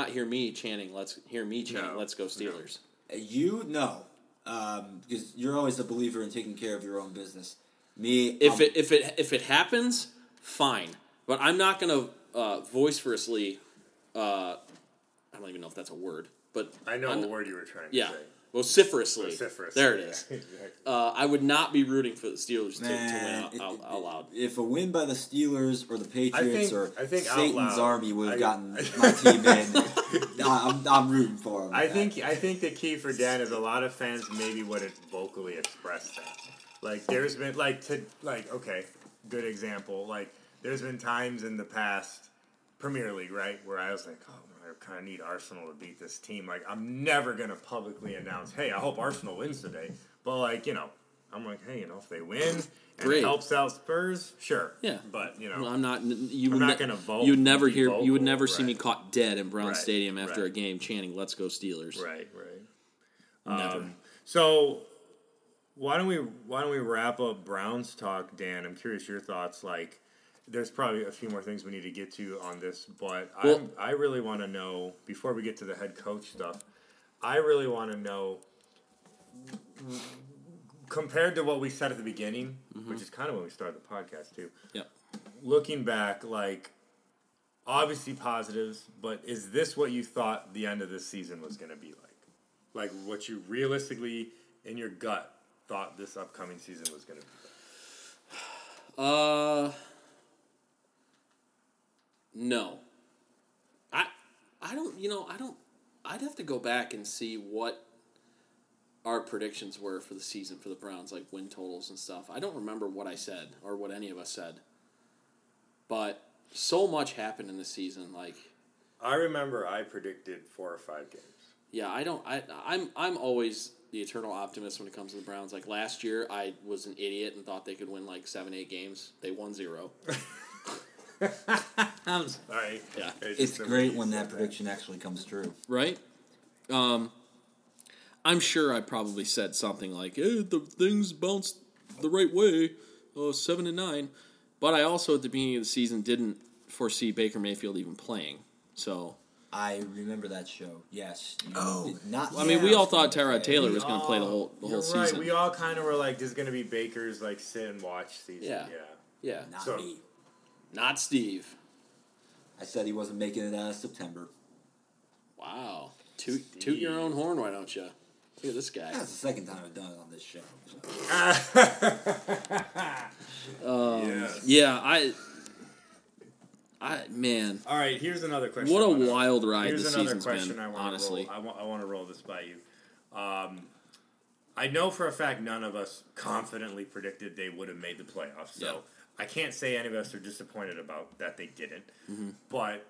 hear me chanting. Let's go Steelers. No. Because you're always a believer in taking care of your own business. Me, if it happens, fine. But I'm not going to vociferously. I don't even know if that's a word, but I know what word you were trying to say. Vociferously. Vociferous. There it is. Yeah, exactly. I would not be rooting for the Steelers to win out loud. If a win by the Steelers or the Patriots I think Satan's Army would have gotten my team in, I'm rooting for them. I think the key for Dan is a lot of fans maybe wouldn't vocally express that. Like, there's been, good example. Like, there's been times in the past, Premier League, right, where I was like, I kind of need Arsenal to beat this team. Like, I'm never going to publicly announce, hey, I hope Arsenal wins today. But, I'm like, hey, if they win and Great. It helps out Spurs, sure. Yeah. But, I'm not, not going to vote. You would never see me caught dead in Brown Stadium after a game chanting, let's go Steelers. Right. Never. So, why don't we wrap up Browns talk, Dan? I'm curious your thoughts, there's probably a few more things we need to get to on this, but I really want to know, before we get to the head coach stuff, I really want to know, compared to what we said at the beginning, mm-hmm. which is kind of when we started the podcast too, yep. looking back, obviously positives, but is this what you thought the end of this season was going to be like? Like what you realistically, in your gut, thought this upcoming season was going to be like? No. I don't I'd have to go back and see what our predictions were for the season for the Browns, like win totals and stuff. I don't remember what I said or what any of us said. But so much happened in the season, I remember I predicted 4 or 5 games. Yeah, I'm always the eternal optimist when it comes to the Browns. Like last year I was an idiot and thought they could win 7-8 games. They won 0. I'm sorry. Yeah. It's great when that prediction actually comes true. Right? I'm sure I probably said something like, hey, the things bounced the right way, 7-9. But I also, at the beginning of the season, didn't foresee Baker Mayfield even playing. So I remember that show. Yes. We all thought Tyrod Taylor was going to play the whole season. Right. We all kind of were like, this is going to be Baker's sit and watch season. Yeah. Not me. Not Steve. I said he wasn't making it out of September. Wow. Toot your own horn, why don't you? Look at this guy. That's the second time I've done it on this show. So. Yes. Yeah, man. All right, here's another question. What a wild ride this season's been, honestly. I want to roll this by you. I know for a fact none of us confidently predicted they would have made the playoffs, so... Yep. I can't say any of us are disappointed about that they didn't. Mm-hmm. But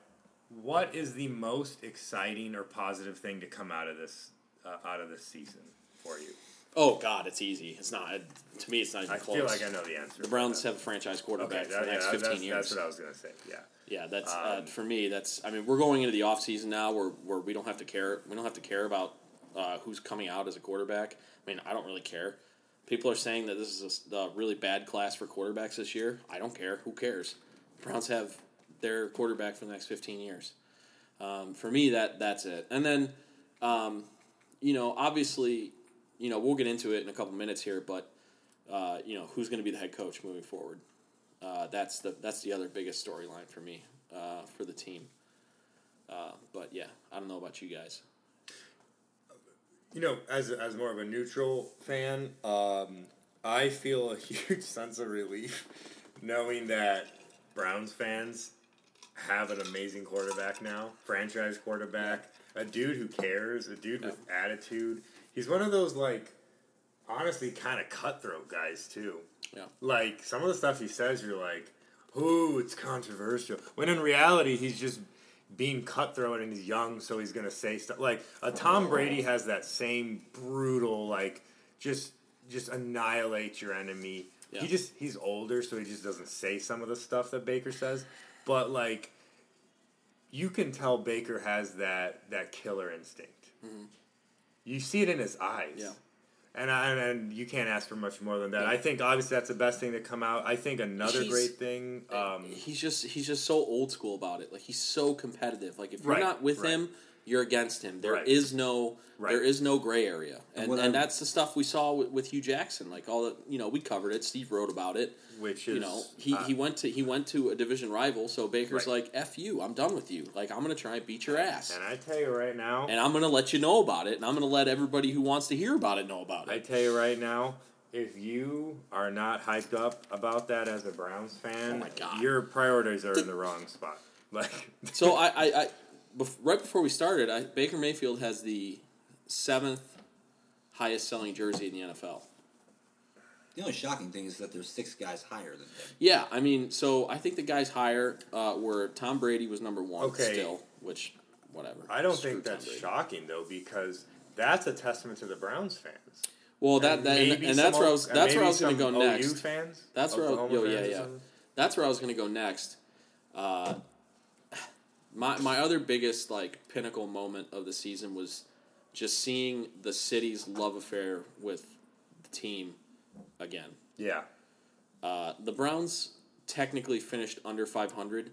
what is the most exciting or positive thing to come out of this season for you? Oh God, it's easy. It's not. To me, it's not even close. I feel like I know the answer. The Browns have a franchise quarterback for the next 15 years. That's what I was going to say. Yeah. Yeah, that's for me. We're going into the offseason now, where we don't have to care. We don't have to care about who's coming out as a quarterback. I don't really care. People are saying that this is a really bad class for quarterbacks this year. I don't care. Who cares? The Browns have their quarterback for the next 15 years. For me, that's it. And then, obviously, we'll get into it in a couple minutes here, but, who's going to be the head coach moving forward? That's the other biggest storyline for me, for the team. But, yeah, I don't know about you guys. As more of a neutral fan, I feel a huge sense of relief knowing that Browns fans have an amazing quarterback now, franchise quarterback, a dude who cares, a dude with attitude. He's one of those, honestly kind of cutthroat guys, too. Yeah. Some of the stuff he says, you're like, ooh, it's controversial. When in reality, he's just... being cutthroat, and he's young, so he's going to say stuff. A Tom Brady has that same brutal, just annihilate your enemy. Yeah. He's older, so he just doesn't say some of the stuff that Baker says. But, you can tell Baker has that killer instinct. Mm-hmm. You see it in his eyes. Yeah. And you can't ask for much more than that. Yeah. I think obviously that's the best thing to come out. I think another great thing. He's just so old school about it. He's so competitive. If you're not with him, you're against him. There right. is no right. there is no gray area. And that's the stuff we saw with Hugh Jackson. Like all the, you know, we covered it. Steve wrote about it. Which is, you know, he went to a division rival, so Baker's right. like, F you, I'm done with you. Like, I'm gonna try and beat your ass. And I tell you right now, and I'm gonna let you know about it, and I'm gonna let everybody who wants to hear about it know about it. I tell you right now, if you are not hyped up about that as a Browns fan, oh my God, your priorities are in the wrong spot. Like, so right before we started, Baker Mayfield has the 7th highest selling jersey in the NFL. The only shocking thing is that there's 6 guys higher than him. Yeah, I mean, so I think the guys higher were Tom Brady was number 1 still, which, whatever. I don't think that's shocking, though, because that's a testament to the Browns fans. Well, that's where I was going to go next. OU fans? That's where I was going to go next. My other biggest, like, pinnacle moment of the season was just seeing the city's love affair with the team again. Yeah. The Browns technically finished under 500,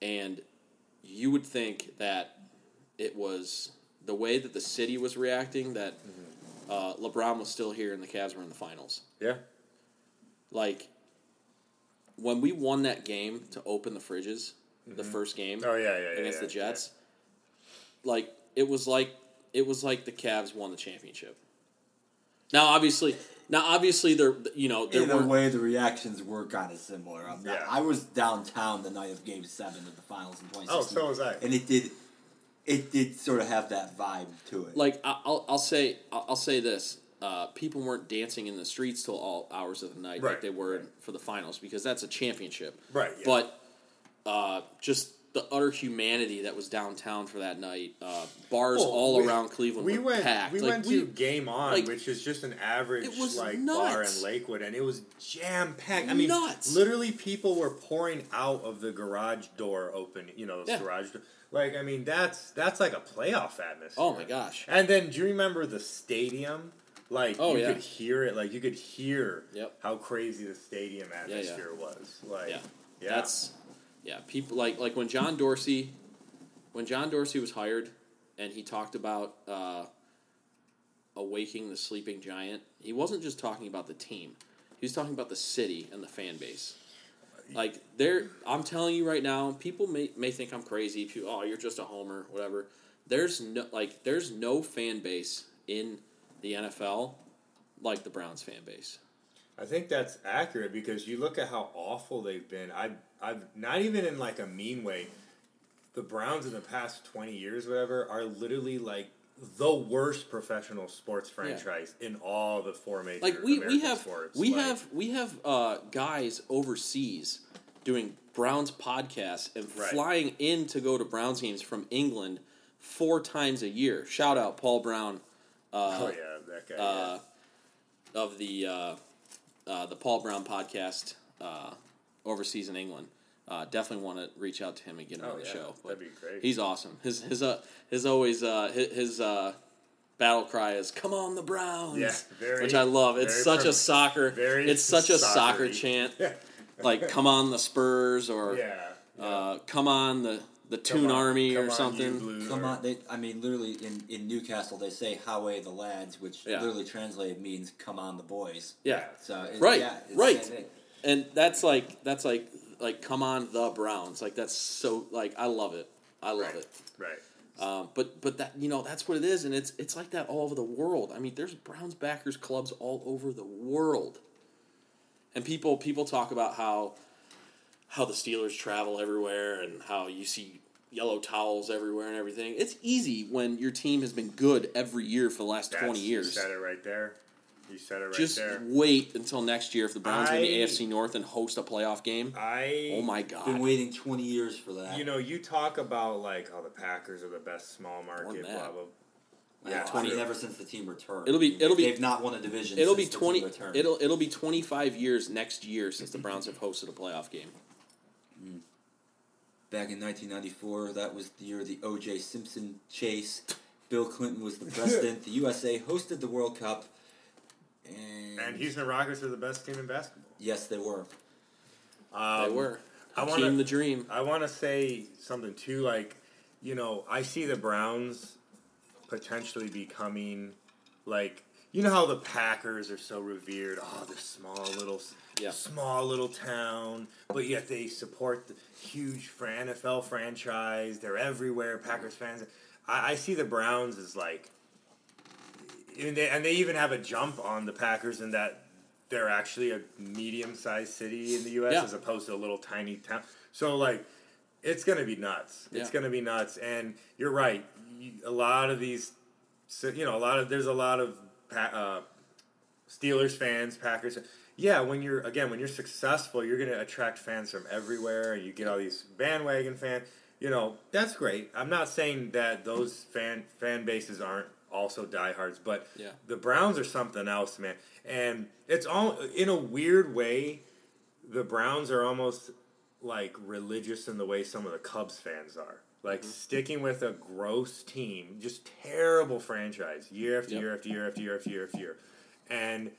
and you would think that it was the way that the city was reacting that mm-hmm. LeBron was still here and the Cavs were in the finals. Yeah. Like, when we won that game to open the fridges, mm-hmm. the first game against the Jets, like, it was like the Cavs won the championship. Now, obviously, they're, you know... Either way, the reactions were kind of similar. I was downtown the night of Game 7 of the finals in 2016. Oh, so was I. And it did sort of have that vibe to it. Like, I'll say this. People weren't dancing in the streets till all hours of the night like they were for the finals, because that's a championship. Right. Yeah. But just the utter humanity that was downtown for that night. Bars around Cleveland were packed. We went to Game On, like, which is just an average bar in Lakewood, and it was jam-packed. I mean, literally people were pouring out of the garage door open, you know, the garage door. Like, I mean, that's like a playoff atmosphere. Oh, my gosh. And then, do you remember the stadium? Like, you could hear it. Like, you could hear how crazy the stadium atmosphere was. Like, people, like when John Dorsey was hired and he talked about awaking the sleeping giant, he wasn't just talking about the team. He was talking about the city and the fan base. Like, I'm telling you right now, people may think I'm crazy. You're just a homer, whatever. There's no fan base in the NFL like the Browns fan base. I think that's accurate, because you look at how awful they've been. I've not even in like a mean way. The Browns in the past 20 years, whatever, are literally like the worst professional sports franchise in all the four major sports. We have guys overseas doing Browns podcasts and flying in to go to Browns games from England 4 times a year. Shout out Paul Brown. That guy. Of the Paul Brown podcast overseas in England. Definitely want to reach out to him and get him on the show. But that'd be great. He's awesome. His battle cry is "Come on the Browns," which I love. It's such a soccer chant. Like "Come on the Spurs" or "Come on the Toon Army" or something. Come on, literally in Newcastle they say "Howie the lads," which literally translated means "Come on the boys." Yeah. So and that's like. Like, come on the Browns. Like, that's so, like, I love it. Right. But that, you know, that's what it is, and it's like that all over the world. I mean, there's Browns backers clubs all over the world. And people talk about how the Steelers travel everywhere and how you see yellow towels everywhere and everything. It's easy when your team has been good every year for the last 20 years. You said it right there. Just wait until next year if the Browns win the AFC North and host a playoff game. Oh, my God. Been waiting 20 years for that. You know, you talk about, like, how the Packers are the best small market, blah, blah, blah. Yeah, 20 ever since the team returned. They've not won a division since the team returned. It'll be 25 years next year since the Browns have hosted a playoff game. Mm. Back in 1994, that was the year of the O.J. Simpson chase. Bill Clinton was the president. The USA hosted the World Cup. And Houston Rockets are the best team in basketball. Yes, they were. They were. I want the dream. I want to say something too. Like, you know, I see the Browns potentially becoming like, you know how the Packers are so revered? Oh, this small little town, but yet they support the huge NFL franchise. They're everywhere, Packers fans. I see the Browns as like, and they even have a jump on the Packers in that they're actually a medium-sized city in the U.S. Yeah. as opposed to a little tiny town. So, like, it's going to be nuts. Yeah. It's going to be nuts. And you're right. A lot of these, you know, there's a lot of Steelers fans, Packers. Yeah, when you're successful, you're going to attract fans from everywhere, and you get all these bandwagon fans. You know, that's great. I'm not saying that those fan bases aren't also diehards, but yeah. The Browns are something else, man. And it's all in a weird way. The Browns are almost like religious in the way some of the Cubs fans are. Like mm-hmm. sticking with a gross team, just terrible franchise, year after yep. year after year after year after year after year. And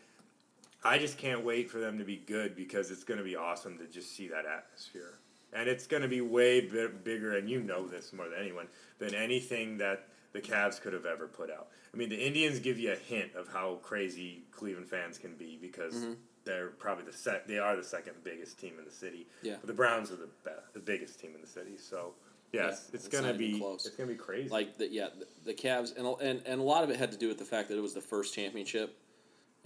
I just can't wait for them to be good because it's going to be awesome to just see that atmosphere. And it's going to be way bigger, and you know this more than anyone, than anything that the Cavs could have ever put out. I mean, the Indians give you a hint of how crazy Cleveland fans can be because mm-hmm. they're probably the second biggest team in the city. Yeah. But the Browns are the biggest team in the city, so... Yes, yeah, it's gonna be crazy. Like the Cavs and a lot of it had to do with the fact that it was the first championship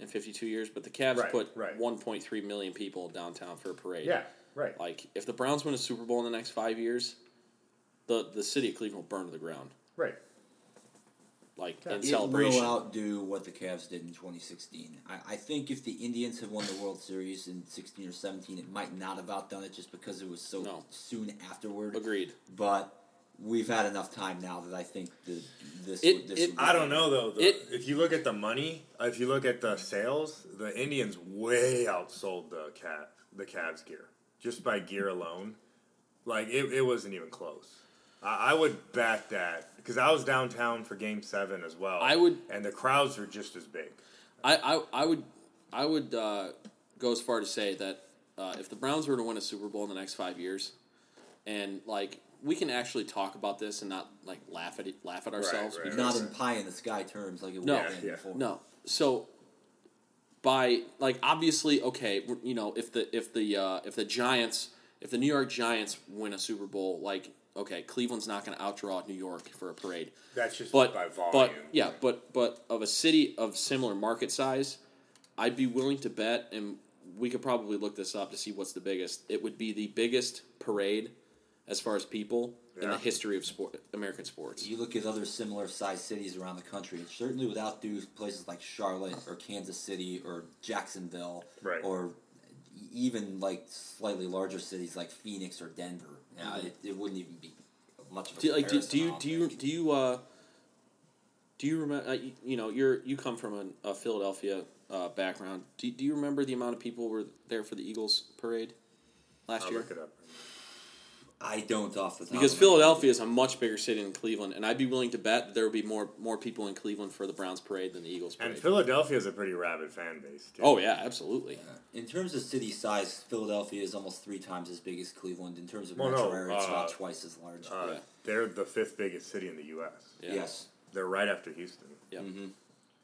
in 52 years. But the Cavs put 1.3 million people downtown for a parade. Yeah, right. Like if the Browns win a Super Bowl in the next 5 years, the city of Cleveland will burn to the ground. Right. Like in celebration, it will outdo what the Cavs did in 2016. I think if the Indians had won the World Series in 16 or 17, it might not have outdone it just because it was so soon afterward. Agreed. But we've had enough time now that I think this would be. I don't know though. If you look at the money, if you look at the sales, the Indians way outsold the Cavs gear just by gear alone. Like it wasn't even close. I would bet that because I was downtown for Game 7 as well. And the crowds were just as big. I would go as far to say that if the Browns were to win a Super Bowl in the next 5 years, and like we can actually talk about this and not like laugh at ourselves, because not in pie in the sky terms like it was before. No, so by like obviously, okay, you know, if the New York Giants win a Super Bowl, like. Okay, Cleveland's not going to outdraw New York for a parade. That's just by volume. But of a city of similar market size, I'd be willing to bet, and we could probably look this up to see what's the biggest. It would be the biggest parade as far as people in the history of American sports. You look at other similar-sized cities around the country, and certainly would outdo places like Charlotte or Kansas City or Jacksonville or even like slightly larger cities like Phoenix or Denver. Yeah, it wouldn't even be much of a comparison. Do you remember? You know, you come from a Philadelphia background. Do you remember the amount of people were there for the Eagles parade last year? I'll look it up. I don't off the top. Because Philadelphia is a much bigger city than Cleveland, and I'd be willing to bet that there would be more people in Cleveland for the Browns parade than the Eagles parade. And Philadelphia is a pretty rabid fan base, too. Oh, yeah, absolutely. Yeah. In terms of city size, Philadelphia is almost 3 times as big as Cleveland. In terms of metro area, it's about twice as large. They're the 5th biggest city in the U.S. Yeah. Yes. They're right after Houston. Yep. Mm-hmm.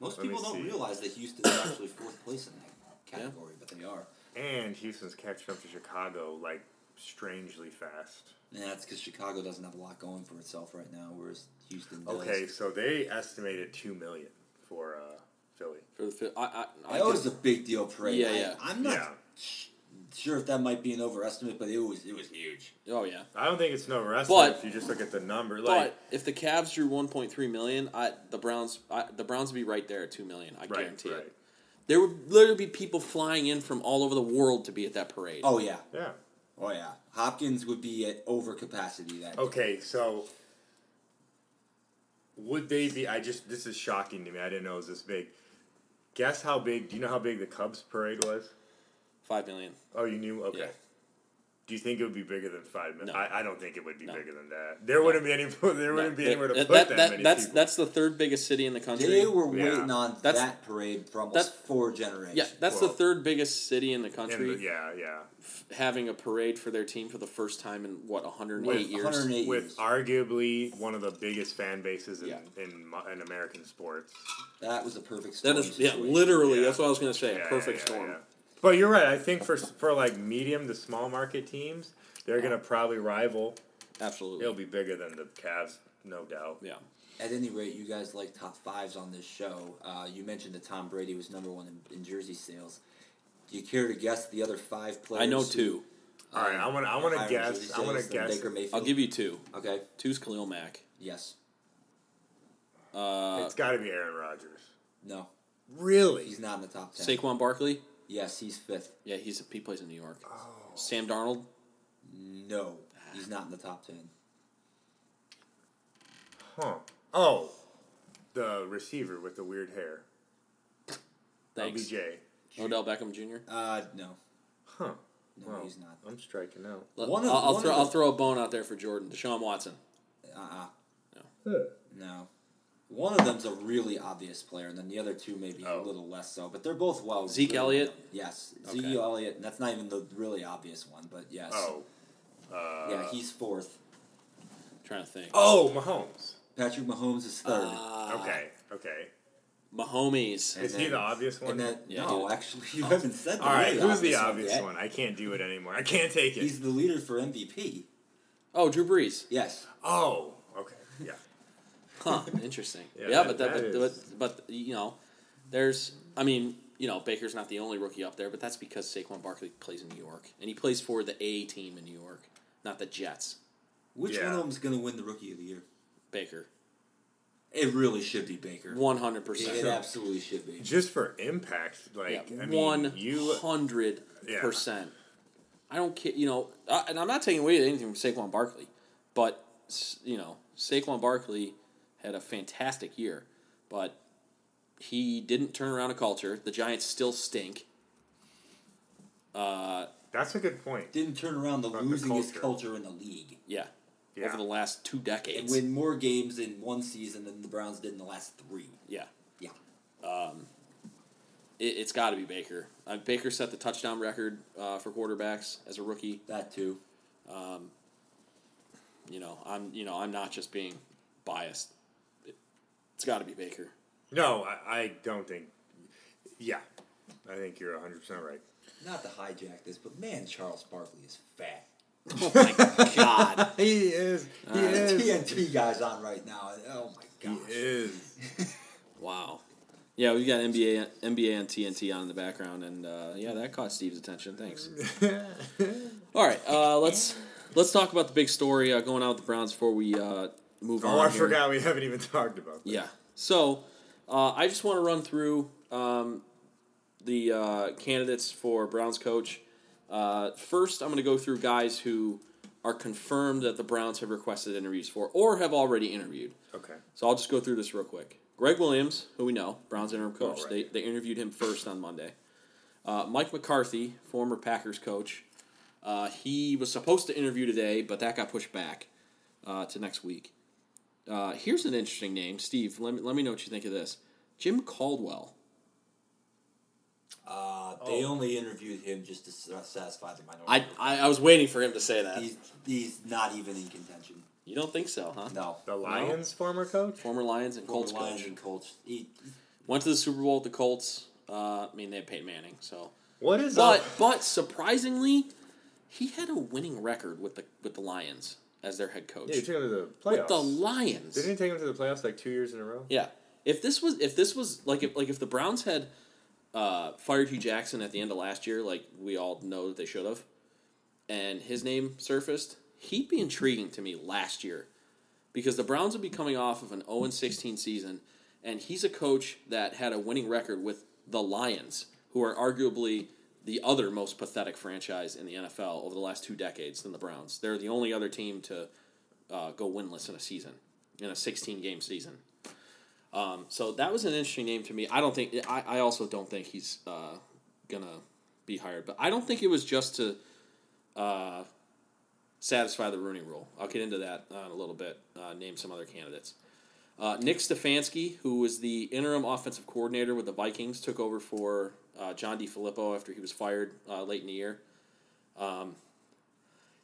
Most people don't realize that Houston is actually 4th place in that category, but they are. And Houston's catching up to Chicago, like, strangely fast. Yeah, it's because Chicago doesn't have a lot going for itself right now, whereas Houston does. Okay, so they estimated 2 million for Philly. For the that was a big deal parade. Yeah, yeah. I'm not sure if that might be an overestimate, but it was huge. Oh yeah. I don't think it's an overestimate if you just look at the number. Like, but if the Cavs drew 1.3 million, the Browns would be right there at 2 million. I guarantee it. There would literally be people flying in from all over the world to be at that parade. Oh yeah. Yeah. Oh, yeah. Hopkins would be at over capacity that year. Okay, so would they be... This is shocking to me. I didn't know it was this big. Guess how big... Do you know how big the Cubs parade was? 5 million. Oh, you knew? Okay. Yeah. Do you think it would be bigger than 5 minutes? No. I don't think it would be bigger than that. There wouldn't be any. There wouldn't be anywhere to put that many people. That's the third biggest city in the country. They were waiting on that parade for almost four generations. Yeah, that's the third biggest city in the country. Having a parade for their team for the first time in, 108 years? 108 with years. Arguably one of the biggest fan bases in American sports. That was the perfect storm. That is, literally, that's what I was going to say, a perfect storm. Yeah. But you're right. I think for like medium to small market teams, they're going to probably rival. Absolutely. It'll be bigger than the Cavs, no doubt. Yeah. At any rate, you guys like top fives on this show. You mentioned that Tom Brady was number one in jersey sales. Do you care to guess the other five players? I know two. All right, I want to guess. I want to guess. Baker Mayfield. I'll give you two. Okay. Two's Khalil Mack. Yes. It's got to be Aaron Rodgers. No. Really? He's not in the top 10. Saquon Barkley. Yes, he's fifth. Yeah, he plays in New York. Oh. Sam Darnold? No, he's not in the top 10. Huh. Oh, the receiver with the weird hair. Thanks. LBJ. Odell Beckham Jr.? No. Huh. No, well, he's not. I'm striking out. I'll throw a bone out there for Jordan. Deshaun Watson. No. One of them's a really obvious player, and then the other two maybe a little less so. But they're both well. Zeke Elliott? Yes. Okay. Zeke Elliott, and that's not even the really obvious one, but yes. Oh. Yeah, he's fourth. I'm trying to think. Oh, Mahomes. Patrick Mahomes is third. Okay. Mahomes. Is he the obvious one? No, actually, you haven't said that. All right, who's the obvious one? I can't do it anymore. I can't take it. He's the leader for MVP. Oh, Drew Brees. Yes. Oh, okay, yeah. Huh, interesting. But you know, there's, I mean, you know, Baker's not the only rookie up there, but that's because Saquon Barkley plays in New York, and he plays for the A team in New York, not the Jets. Which one of them's going to win the Rookie of the Year? Baker. It really should be Baker. 100%. It absolutely should be. Just for impact, like, I mean, 100%. I don't care, you know, and I'm not taking away anything from Saquon Barkley, but, you know, Saquon Barkley had a fantastic year, but he didn't turn around a culture. The Giants still stink. That's a good point. Didn't turn around the losingest culture in the league. Yeah. Over the last 2 decades. And win more games in one season than the Browns did in the last 3. Yeah. It's got to be Baker. Baker set the touchdown record for quarterbacks as a rookie. That too. I'm not just being biased. It's got to be Baker. No, I don't think. Yeah, I think you're 100% right. Not to hijack this, but man, Charles Barkley is fat. Oh my god, he is. TNT guy's on right now. Oh my gosh, he is. Wow. Yeah, we got NBA and TNT on in the background, and that caught Steve's attention. Thanks. All right, let's talk about the big story going out with the Browns before we. Move on. I forgot we haven't even talked about that. Yeah. So, I just want to run through the candidates for Browns coach. First, I'm going to go through guys who are confirmed that the Browns have requested interviews for or have already interviewed. Okay. So, I'll just go through this real quick. Greg Williams, who we know, Browns interim coach. Oh, right. They interviewed him first on Monday. Mike McCarthy, former Packers coach. He was supposed to interview today, but that got pushed back to next week. Here's an interesting name. Steve, let me know what you think of this. Jim Caldwell. They only interviewed him just to satisfy the minority. I was waiting for him to say that. He's not even in contention. You don't think so, huh? No. The Lions former coach? Former Lions and Colts coach. He went to the Super Bowl with the Colts. They had Peyton Manning, so. What is that? But surprisingly, he had a winning record with the Lions as their head coach. Yeah, you took him to the playoffs. With the Lions. Didn't he take him to the playoffs like 2 years in a row? Yeah. If the Browns had fired Hugh Jackson at the end of last year, like we all know that they should have, and his name surfaced, he'd be intriguing to me last year because the Browns would be coming off of an 0-16 season, and he's a coach that had a winning record with the Lions, who are arguably the other most pathetic franchise in the NFL over the last 2 decades than the Browns. They're the only other team to go winless in a season, in a 16-game season. So that was an interesting name to me. I also don't think he's going to be hired. But I don't think it was just to satisfy the Rooney Rule. I'll get into that in a little bit, name some other candidates. Nick Stefanski, who was the interim offensive coordinator with the Vikings, took over for John DiFilippo after he was fired late in the year.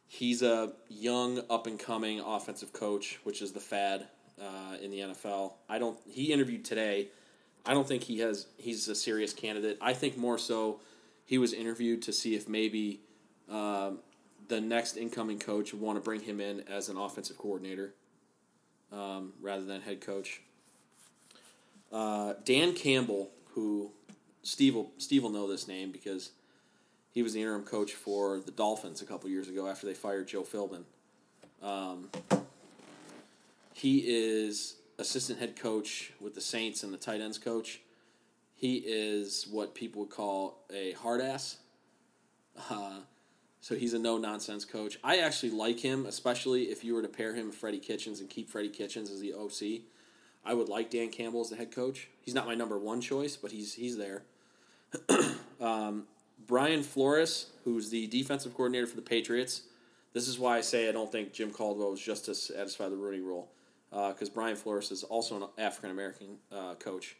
He's a young, up-and-coming offensive coach, which is the fad in the NFL. He interviewed today. I don't think he's a serious candidate. I think more so he was interviewed to see if maybe the next incoming coach would want to bring him in as an offensive coordinator rather than head coach. Dan Campbell, who Steve will know this name because he was the interim coach for the Dolphins a couple years ago after they fired Joe Philbin. He is assistant head coach with the Saints and the tight ends coach. He is what people would call a hard ass. So he's a no-nonsense coach. I actually like him, especially if you were to pair him with Freddie Kitchens and keep Freddie Kitchens as the OC. I would like Dan Campbell as the head coach. He's not my number one choice, but he's there. Brian Flores, who's the defensive coordinator for the Patriots. This is why I say I don't think Jim Caldwell was just to satisfy the Rooney Rule, because Brian Flores is also an African-American coach.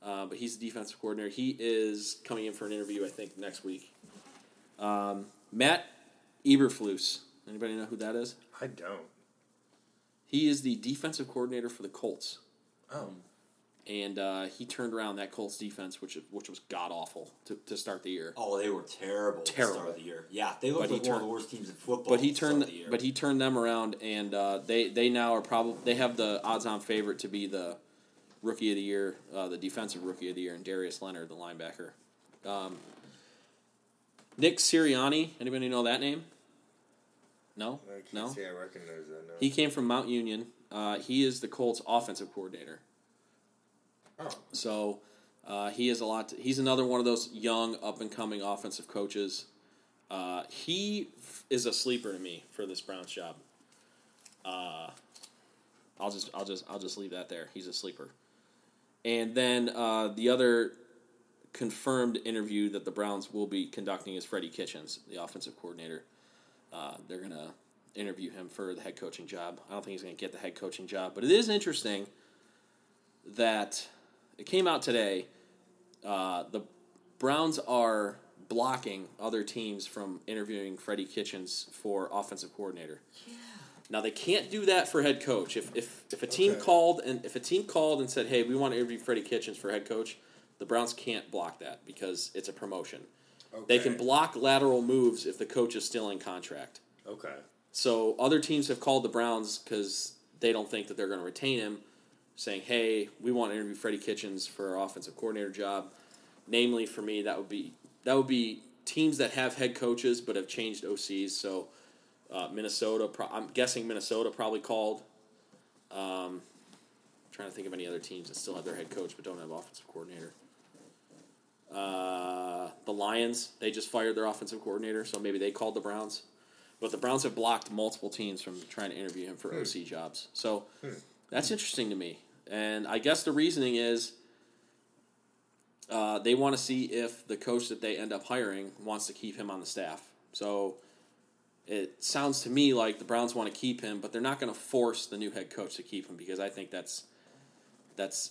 But he's the defensive coordinator. He is coming in for an interview, I think, next week. Matt Eberflus. Anybody know who that is? I don't. He is the defensive coordinator for the Colts. Oh. And he turned around that Colts defense, which was god-awful to start the year. Oh, they were terrible to start the year. Yeah, they looked like one of the worst teams in football But he turned them around, and they now are they have the odds-on favorite to be the rookie of the year, the defensive rookie of the year, and Darius Leonard, the linebacker. Nick Sirianni, anybody know that name? No? I can't say I recognize that. No. He came from Mount Union. He is the Colts offensive coordinator. Oh. So he is he's another one of those young, up-and-coming offensive coaches. He is a sleeper to me for this Browns job. I'll just leave that there. He's a sleeper. And then the other confirmed interview that the Browns will be conducting is Freddie Kitchens, the offensive coordinator. They're going to interview him for the head coaching job. I don't think he's going to get the head coaching job, but it is interesting that it came out today, the Browns are blocking other teams from interviewing Freddie Kitchens for offensive coordinator. Yeah. Now they can't do that for head coach. If a team called and said, "Hey, we want to interview Freddie Kitchens for head coach," the Browns can't block that because it's a promotion. Okay. They can block lateral moves if the coach is still in contract. Okay. So other teams have called the Browns because they don't think that they're going to retain him, saying, "Hey, we want to interview Freddie Kitchens for our offensive coordinator job." Namely, for me, that would be teams that have head coaches but have changed OCs. So Minnesota, I'm guessing Minnesota probably called. I'm trying to think of any other teams that still have their head coach but don't have offensive coordinator. The Lions, they just fired their offensive coordinator, so maybe they called the Browns. But the Browns have blocked multiple teams from trying to interview him for OC jobs. So that's interesting to me. And I guess the reasoning is they want to see if the coach that they end up hiring wants to keep him on the staff. So it sounds to me like the Browns want to keep him, but they're not going to force the new head coach to keep him because I think that's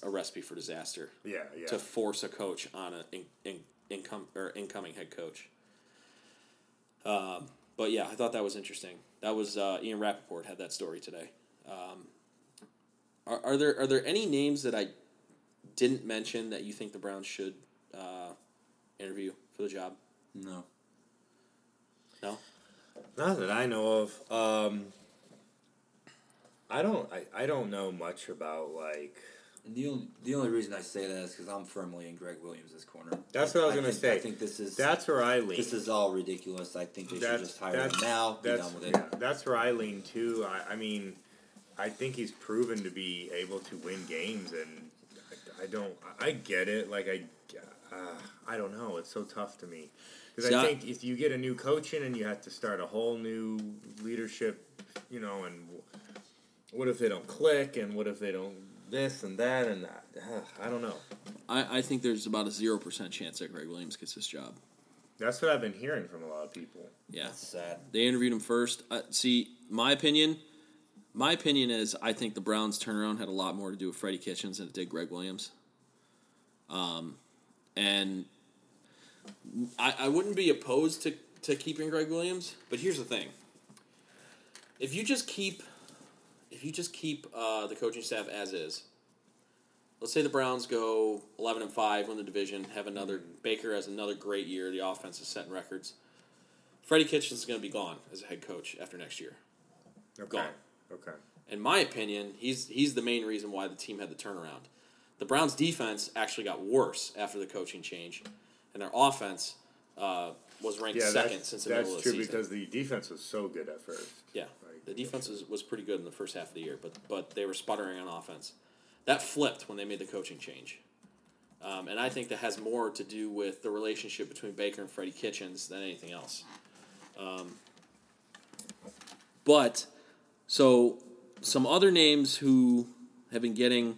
a recipe for disaster. Yeah. To force a coach on an incoming head coach. But yeah, I thought that was interesting. That was Ian Rappaport had that story today. Are there any names that I didn't mention that you think the Browns should interview for the job? No. No? Not that I know of. I don't know much about, like... And the only reason I say that is because I'm firmly in Greg Williams' corner. That's what I was going to say. I think this is... That's where I lean. This is all ridiculous. I think they should just hire him now, be done with it. Yeah, that's where I lean, too. I mean... I think he's proven to be able to win games, and I get it. Like, I don't know. It's so tough to me. Because I think if you get a new coach in and you have to start a whole new leadership, you know, and what if they don't click, and what if they don't this and that, and I don't know. I think there's about a 0% chance that Greg Williams gets this job. That's what I've been hearing from a lot of people. Yeah. That's sad. They interviewed him first. See, my opinion is I think the Browns' turnaround had a lot more to do with Freddie Kitchens than it did Greg Williams. And I wouldn't be opposed to keeping Greg Williams, but here's the thing. If you just keep the coaching staff as is, let's say the Browns go 11-5, win the division, have another Baker has another great year. The offense is setting records. Freddie Kitchens is going to be gone as a head coach after next year. Okay. Gone. Okay. In my opinion, he's the main reason why the team had the turnaround. The Browns' defense actually got worse after the coaching change, and their offense was ranked second since the middle of the season. That's true because the defense was so good at first. Yeah, like, the defense was pretty good in the first half of the year, but they were sputtering on offense. That flipped when they made the coaching change. And I think that has more to do with the relationship between Baker and Freddie Kitchens than anything else. So some other names who have been getting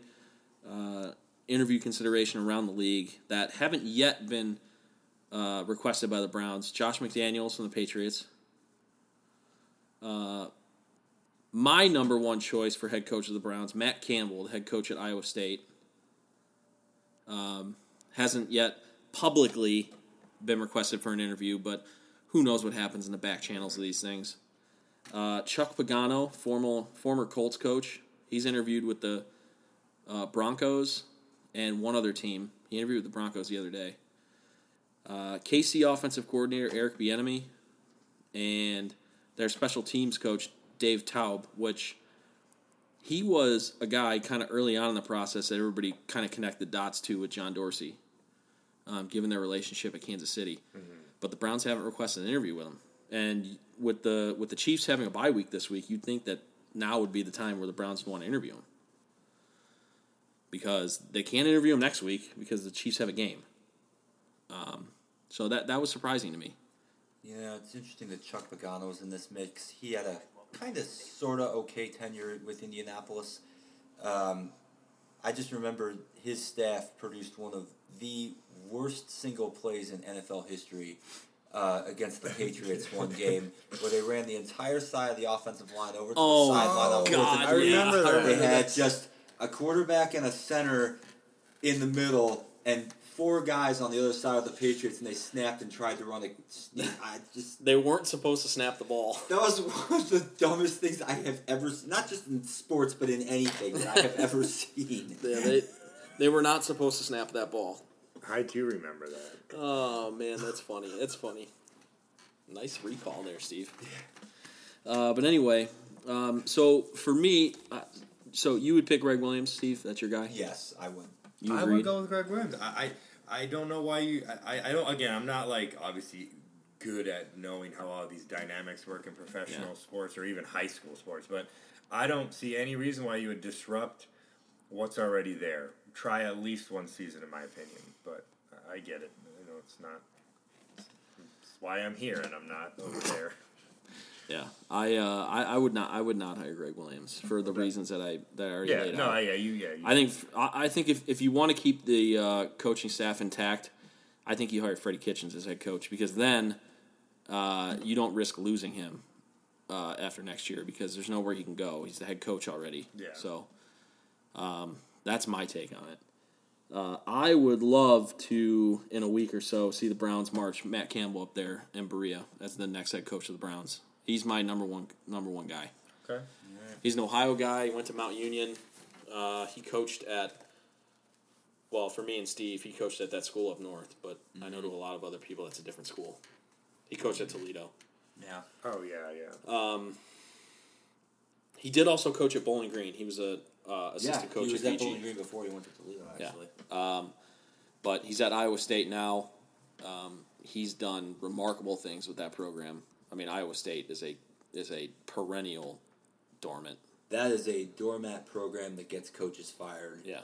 interview consideration around the league that haven't yet been requested by the Browns, Josh McDaniels from the Patriots. My number one choice for head coach of the Browns, Matt Campbell, the head coach at Iowa State, hasn't yet publicly been requested for an interview, but who knows what happens in the back channels of these things. Chuck Pagano, former Colts coach, he's interviewed with the Broncos and one other team. He interviewed with the Broncos the other day. KC offensive coordinator Eric Bieniemy and their special teams coach, Dave Taub, which he was a guy kind of early on in the process that everybody kind of connected dots to with John Dorsey, given their relationship at Kansas City. Mm-hmm. But the Browns haven't requested an interview with him. And with the Chiefs having a bye week this week, you'd think that now would be the time where the Browns would want to interview him. Because they can't interview him next week because the Chiefs have a game. So that was surprising to me. Yeah, it's interesting that Chuck Pagano was in this mix. He had a kind of, sort of okay tenure with Indianapolis. I just remember his staff produced one of the worst single plays in NFL history against the Patriots one game where they ran the entire side of the offensive line over to the sideline. God, I remember that. They had just a quarterback and a center in the middle and four guys on the other side of the Patriots, and they snapped and tried to run a sneak. They weren't supposed to snap the ball. That was one of the dumbest things I have ever seen, not just in sports, but in anything that I have ever seen. Yeah, they were not supposed to snap that ball. I do remember that. Oh, man, that's funny. That's funny. Nice recall there, Steve. But anyway, so for me, so you would pick Greg Williams, Steve? That's your guy? Yes, I would. I would go with Greg Williams. I don't know why you I don't again I'm not like obviously good at knowing how all these dynamics work in professional sports or even high school sports, but I don't see any reason why you would disrupt what's already there. Try at least one season in my opinion, but I get it. You know, it's why I'm here and I'm not over there. Yeah, I would not hire Greg Williams for the reasons that I already laid out. I think if you want to keep the coaching staff intact, I think you hire Freddie Kitchens as head coach because then you don't risk losing him after next year because there's nowhere he can go. He's the head coach already. Yeah. So that's my take on it. I would love to, in a week or so, see the Browns march Matt Campbell up there in Berea as the next head coach of the Browns. He's my number one guy. Okay. Right. He's an Ohio guy. He went to Mount Union. He coached at, well, for me and Steve, he coached at that school up north, but I know to a lot of other people that's a different school. He coached at Toledo. Yeah. Oh, yeah. He did also coach at Bowling Green. He was an assistant coach at BG. He was at Bowling Green before he went to Toledo, actually. Yeah. But he's at Iowa State now. He's done remarkable things with that program. I mean, Iowa State is a perennial dormant. That is a doormat program that gets coaches fired. Yeah.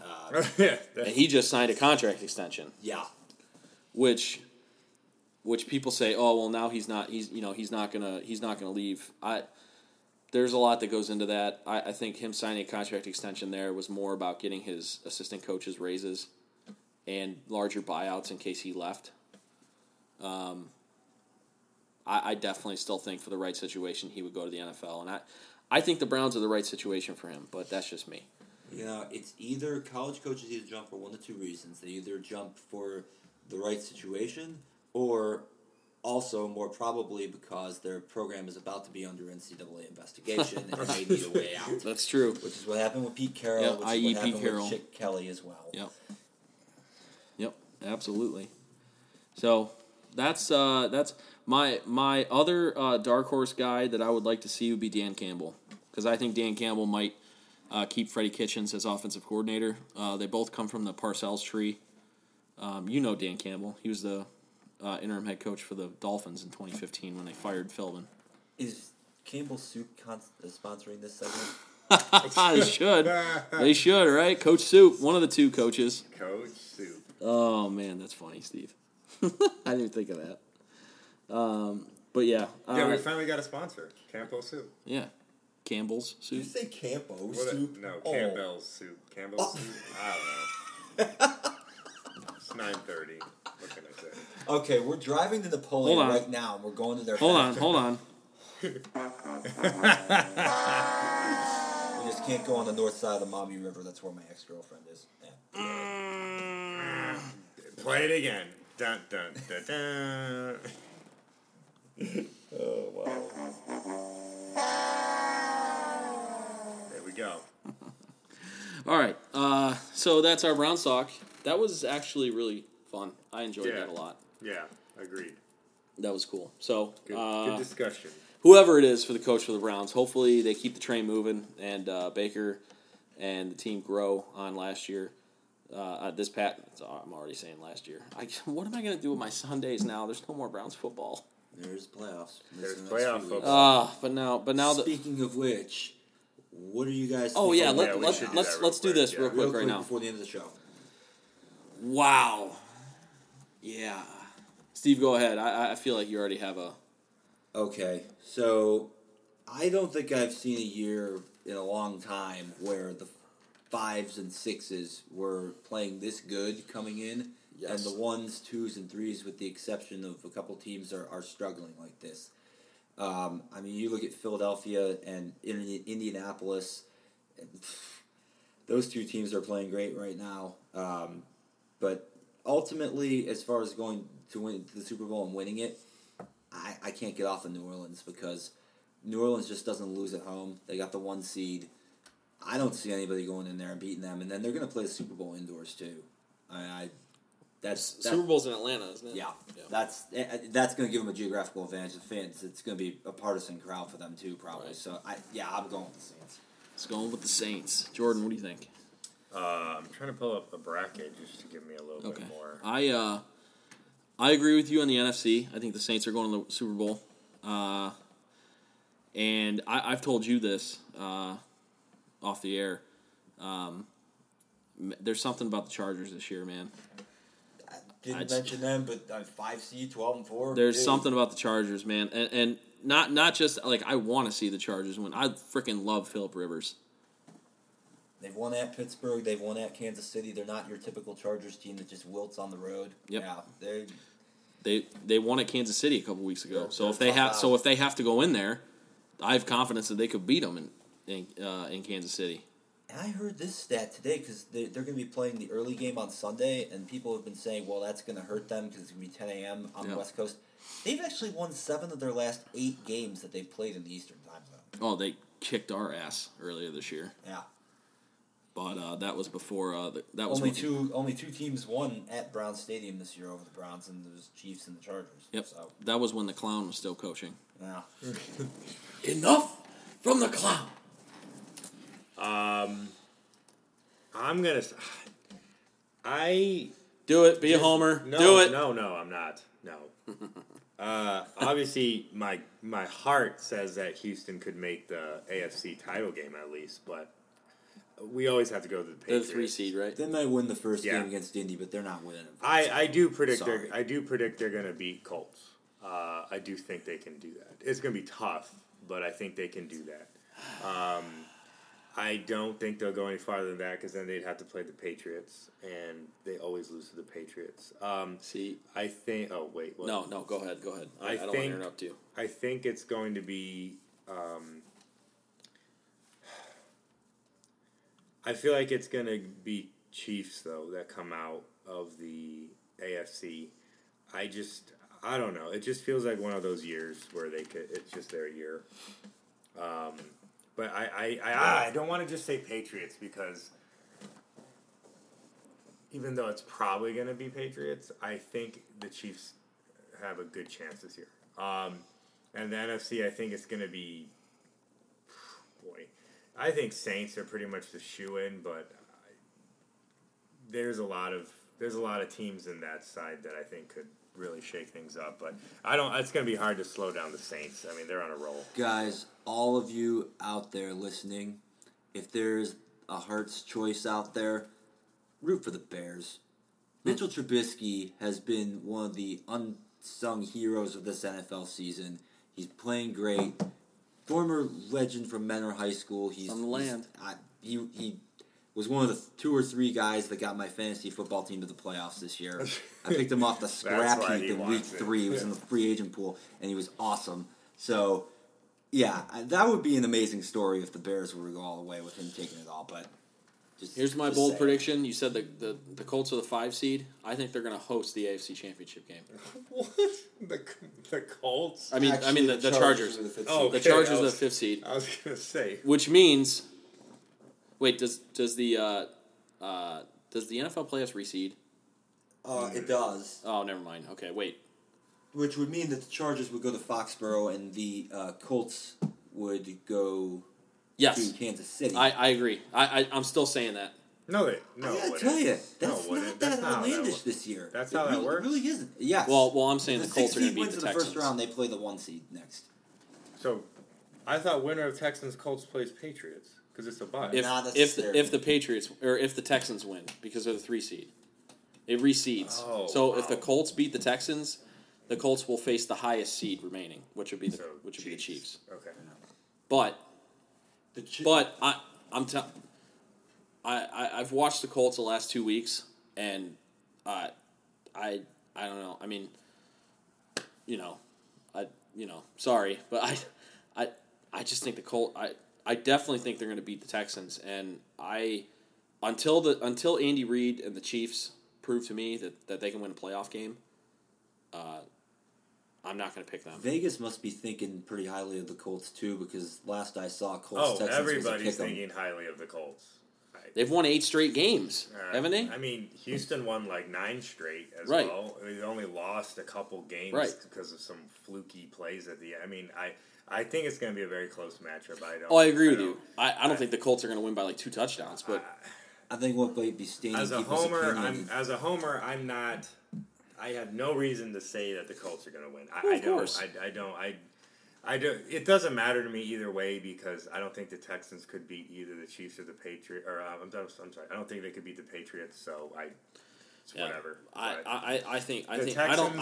And he just signed a contract extension. Yeah. Which people say, oh well, now he's not gonna leave. There's a lot that goes into that. I think him signing a contract extension there was more about getting his assistant coaches raises and larger buyouts in case he left. I definitely still think for the right situation he would go to the NFL. And I think the Browns are the right situation for him, but that's just me. Yeah, it's either college coaches either jump for one of two reasons. They either jump for the right situation or also more probably because their program is about to be under NCAA investigation and they need a way out. That's true. Which is what happened with Pete Carroll, yep, which is what happened with Chick Kelly as well. Yep, absolutely. So that's my other dark horse guy that I would like to see would be Dan Campbell, because I think Dan Campbell might keep Freddie Kitchens as offensive coordinator. They both come from the Parcells tree. Dan Campbell. He was the interim head coach for the Dolphins in 2015 when they fired Philbin. Is Campbell Soup sponsoring this segment? They should. They should, right? Coach Soup, one of the two coaches. Coach Soup. Oh, man, that's funny, Steve. I didn't think of that. But, yeah. We finally got a sponsor, Campbell Soup. Yeah. Campbell's Soup. Did you say Campbell's Soup? No, Campbell's Soup. Campbell's Soup? I don't know. It's 9:30. What can I say? Okay, we're driving to Napoleon right now, and we're going to their factory. Hold on. We just can't go on the north side of the Maumee River. That's where my ex-girlfriend is. Yeah. Play it again. Dun, dun, dun, dun. Oh, wow. There we go. All right. So that's our Brown Sock. That was actually really fun. I enjoyed that a lot. Yeah, agreed. That was cool. So good discussion. Whoever it is for the coach for the Browns, hopefully they keep the train moving and Baker and the team grow on last year. I'm already saying last year. What am I going to do with my Sundays now? There's no more Browns football. There's playoffs. There's playoff football. But now. Speaking of which, what are you guys? Oh yeah, let's do this real quick right now before the end of the show. Wow. Yeah. Steve, go ahead. I feel like you already have a... Okay. So, I don't think I've seen a year in a long time where the 5s and 6s were playing this good coming in. Yes. And the 1s, 2s, and 3s, with the exception of a couple teams, are struggling like this. You look at Philadelphia and Indianapolis. And those two teams are playing great right now. But ultimately, as far as going to win the Super Bowl and winning it, I can't get off of New Orleans, because New Orleans just doesn't lose at home. They got the 1 seed. I don't see anybody going in there and beating them. And then they're going to play the Super Bowl indoors, too. Super Bowl's in Atlanta, isn't it? Yeah. That's going to give them a geographical advantage. The fans, it's going to be a partisan crowd for them, too, probably. Right. So, I'm going with the Saints. It's going with the Saints. Jordan, what do you think? I'm trying to pull up the bracket just to give me a little bit more. I agree with you on the NFC. I think the Saints are going to the Super Bowl. And I've told you this off the air. There's something about the Chargers this year, man. I didn't mention them, but 5 seed, 12 and 4. There's something about the Chargers, man, and not just like I want to see the Chargers win. I freaking love Phillip Rivers. They've won at Pittsburgh. They've won at Kansas City. They're not your typical Chargers team that just wilts on the road. Yep. Yeah, they won at Kansas City a couple weeks ago. So if they have to go in there, I have confidence that they could beat them in Kansas City. And I heard this stat today, because they're going to be playing the early game on Sunday, and people have been saying, well, that's going to hurt them because it's going to be 10 a.m. on the West Coast. They've actually won 7 of their last 8 games that they've played in the Eastern time zone. Oh, they kicked our ass earlier this year. Yeah. But that was before that was only 2 teams won at Brown Stadium this year over the Browns, and it was Chiefs and the Chargers. Yep. So that was when the clown was still coaching. Yeah. Enough from the clown. I'm gonna. I do it. Be a homer. No, do it. No, I'm not. No. Obviously, my heart says that Houston could make the AFC title game at least, but. We always have to go to the Patriots. They're the 3 seed, right? Then they win the first game against Indy, but they're not winning. I do predict they're going to beat Colts. I do think they can do that. It's going to be tough, but I think they can do that. I don't think they'll go any farther than that because then they'd have to play the Patriots, and they always lose to the Patriots. I think. Oh wait. What? No. Go ahead. I don't want to interrupt you. I think it's going to be. I feel like it's going to be Chiefs though that come out of the AFC. I don't know. It just feels like one of those years where they could. It's just their year. But I don't want to just say Patriots because even though it's probably going to be Patriots, I think the Chiefs have a good chance this year. And the NFC, I think it's going to be, I think Saints are pretty much the shoo-in, but there's a lot of teams in that side that I think could really shake things up, but it's going to be hard to slow down the Saints. I mean, they're on a roll. Guys, all of you out there listening, if there's a heart's choice out there, root for the Bears. Mitchell Trubisky has been one of the unsung heroes of this NFL season. He's playing great. Former legend from Menor High School. He's on the land. He was one of the two or three guys that got my fantasy football team to the playoffs this year. I picked him off the scrap heap in week three. He was in the free agent pool, and he was awesome. So, yeah, that would be an amazing story if the Bears were to go all the way with him taking it all. But here's my bold prediction. You said the Colts are the 5 seed. I think they're going to host the AFC Championship game. What? The Colts? I mean the Chargers. The Chargers are the 5th seed. I was going to say. Which means... Wait, does the NFL playoffs reseed? It does. Oh, never mind. Okay, wait. Which would mean that the Chargers would go to Foxborough and the Colts would go to Kansas City. I agree. I'm still saying that. No. I tell you, that's not outlandish this year. That's how that works. It really isn't. Yes. Well, I'm saying the Colts are going to beat the Texans. The first round, they play the 1 seed next. So, I thought winner of Texans Colts plays Patriots. Because it's a bye. If the Patriots or if the Texans win, because they're the 3 seed, it reseeds. If the Colts beat the Texans, the Colts will face the highest seed remaining, which would be the Chiefs. Okay. But I've watched the Colts the last 2 weeks, and I don't know. I mean, sorry, but I just think the Colts. I definitely think they're going to beat the Texans, and until Andy Reid and the Chiefs prove to me that they can win a playoff game, I'm not going to pick them. Vegas must be thinking pretty highly of the Colts too, because last I saw, Colts-Texans everybody's thinking highly of the Colts. They've won 8 straight games, haven't they? I mean, Houston won like 9 straight as well. I mean, they only lost a couple games because of some fluky plays at the end. I mean, I think it's going to be a very close matchup. I agree with you. I don't think the Colts are going to win by like 2 touchdowns, but I think what might be standing as a homer. I'm not. I have no reason to say that the Colts are going to win. I don't. It doesn't matter to me either way because I don't think the Texans could beat either the Chiefs or the Patriots. Or I'm sorry, I don't think they could beat the Patriots. Whatever. I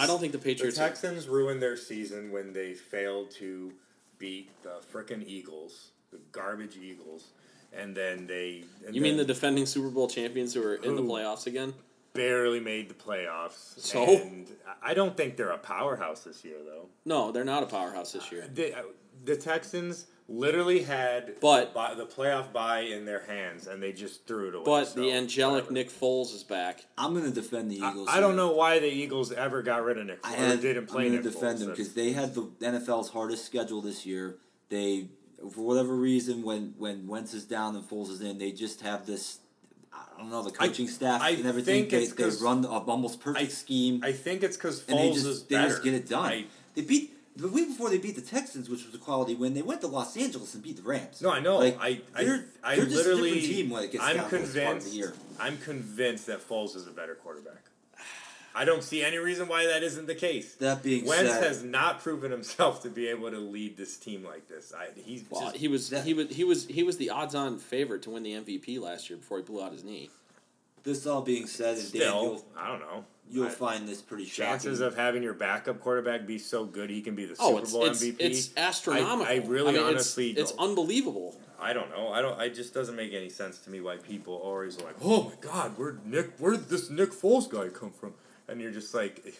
don't think the Patriots. The Texans ruined their season when they failed to beat the frickin' Eagles, the garbage Eagles, and then they. And you mean the defending Super Bowl champions who are in the playoffs again? Barely made the playoffs. So? And I don't think they're a powerhouse this year, though. No, they're not a powerhouse this year. The Texans literally had the playoff bye in their hands, and they just threw it away. But the angelic Nick Foles is back. I'm going to defend the Eagles. I don't know why the Eagles ever got rid of Nick Foles. I'm going to defend them because they had the NFL's hardest schedule this year. They, for whatever reason, when Wentz is down and Foles is in, they just have this, I don't know, the coaching staff and everything. They run an almost perfect scheme. I think it's because Foles is better. They just get it done. The week before they beat the Texans, which was a quality win, they went to Los Angeles and beat the Rams. No, I know. Like, they're just literally a different team when it gets down to the part of the year. I'm convinced that Foles is a better quarterback. I don't see any reason why that isn't the case. That being Wentz said, has not proven himself to be able to lead this team like this. He was the odds-on favorite to win the MVP last year before he blew out his knee. This all being said, I don't know. you'll find this pretty shocking. Chances of having your backup quarterback be so good he can be the Super Bowl MVP. It's astronomical. I mean, honestly, it's unbelievable. I don't know. It just doesn't make any sense to me why people always are like, "Oh my God, where'd this Nick Foles guy come from?" And you're just like,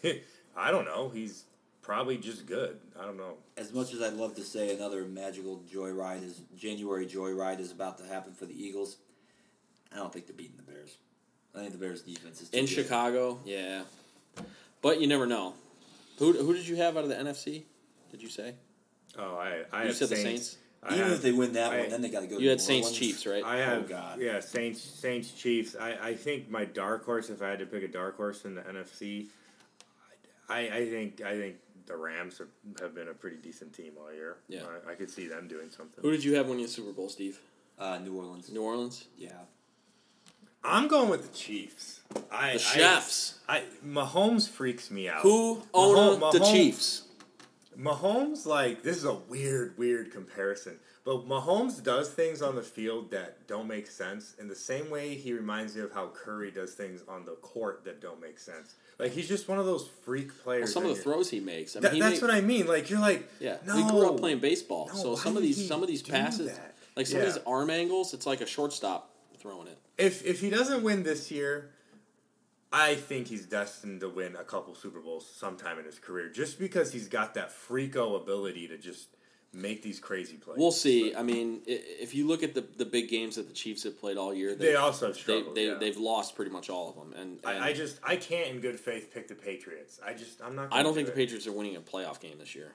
I don't know. He's probably just good. I don't know. As much as I'd love to say another magical joyride is January joyride is about to happen for the Eagles, I don't think they're beating the Bears. I think the Bears' defense is too good. Chicago, yeah. But you never know. Who did you have out of the NFC? Did you say? Oh, I said Saints. The Saints. Even if they win that one, then they got to go. You had Saints Chiefs, right? Yeah, Saints Chiefs. I think my dark horse, if I had to pick a dark horse in the NFC, I think the Rams have been a pretty decent team all year. Yeah, I could see them doing something. Who did you have winning the Super Bowl, Steve? New Orleans. New Orleans. Yeah. I'm going with the Chiefs. Mahomes freaks me out. Who owned the Chiefs? Mahomes, this is a weird comparison. But Mahomes does things on the field that don't make sense. In the same way, he reminds me of how Curry does things on the court that don't make sense. He's just one of those freak players. Well, some of the throws he makes. I mean, that's what I mean. We grew up playing baseball. No, so some of these passes, of these arm angles, it's like a shortstop throwing it. If he doesn't win this year, I think he's destined to win a couple Super Bowls sometime in his career, just because he's got that freako ability to just make these crazy plays. We'll see. I mean, if you look at the big games that the Chiefs have played all year, they also struggled. They've lost pretty much all of them. And I can't in good faith pick the Patriots. I don't think the Patriots are winning a playoff game this year.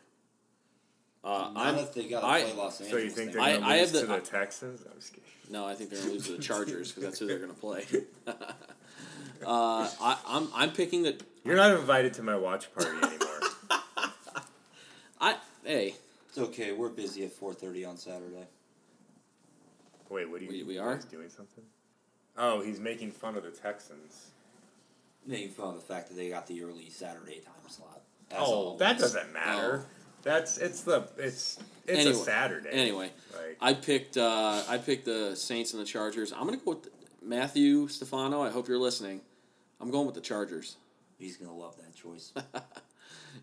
Not if they got to play Los Angeles. So you think they're going to lose to the Texans? I'm just kidding. No, I think they're going to lose to the Chargers because that's who they're going to play. I'm picking the... You're not invited to my watch party anymore. It's okay. We're busy at 4:30 on Saturday. Wait, what do you mean? We are? He's doing something? Oh, he's making fun of the Texans. Making fun of the fact that they got the early Saturday time slot. That doesn't matter. It's a Saturday. Anyway, I picked the Saints and the Chargers. I'm gonna go with Matthew Stefano. I hope you're listening. I'm going with the Chargers. He's gonna love that choice.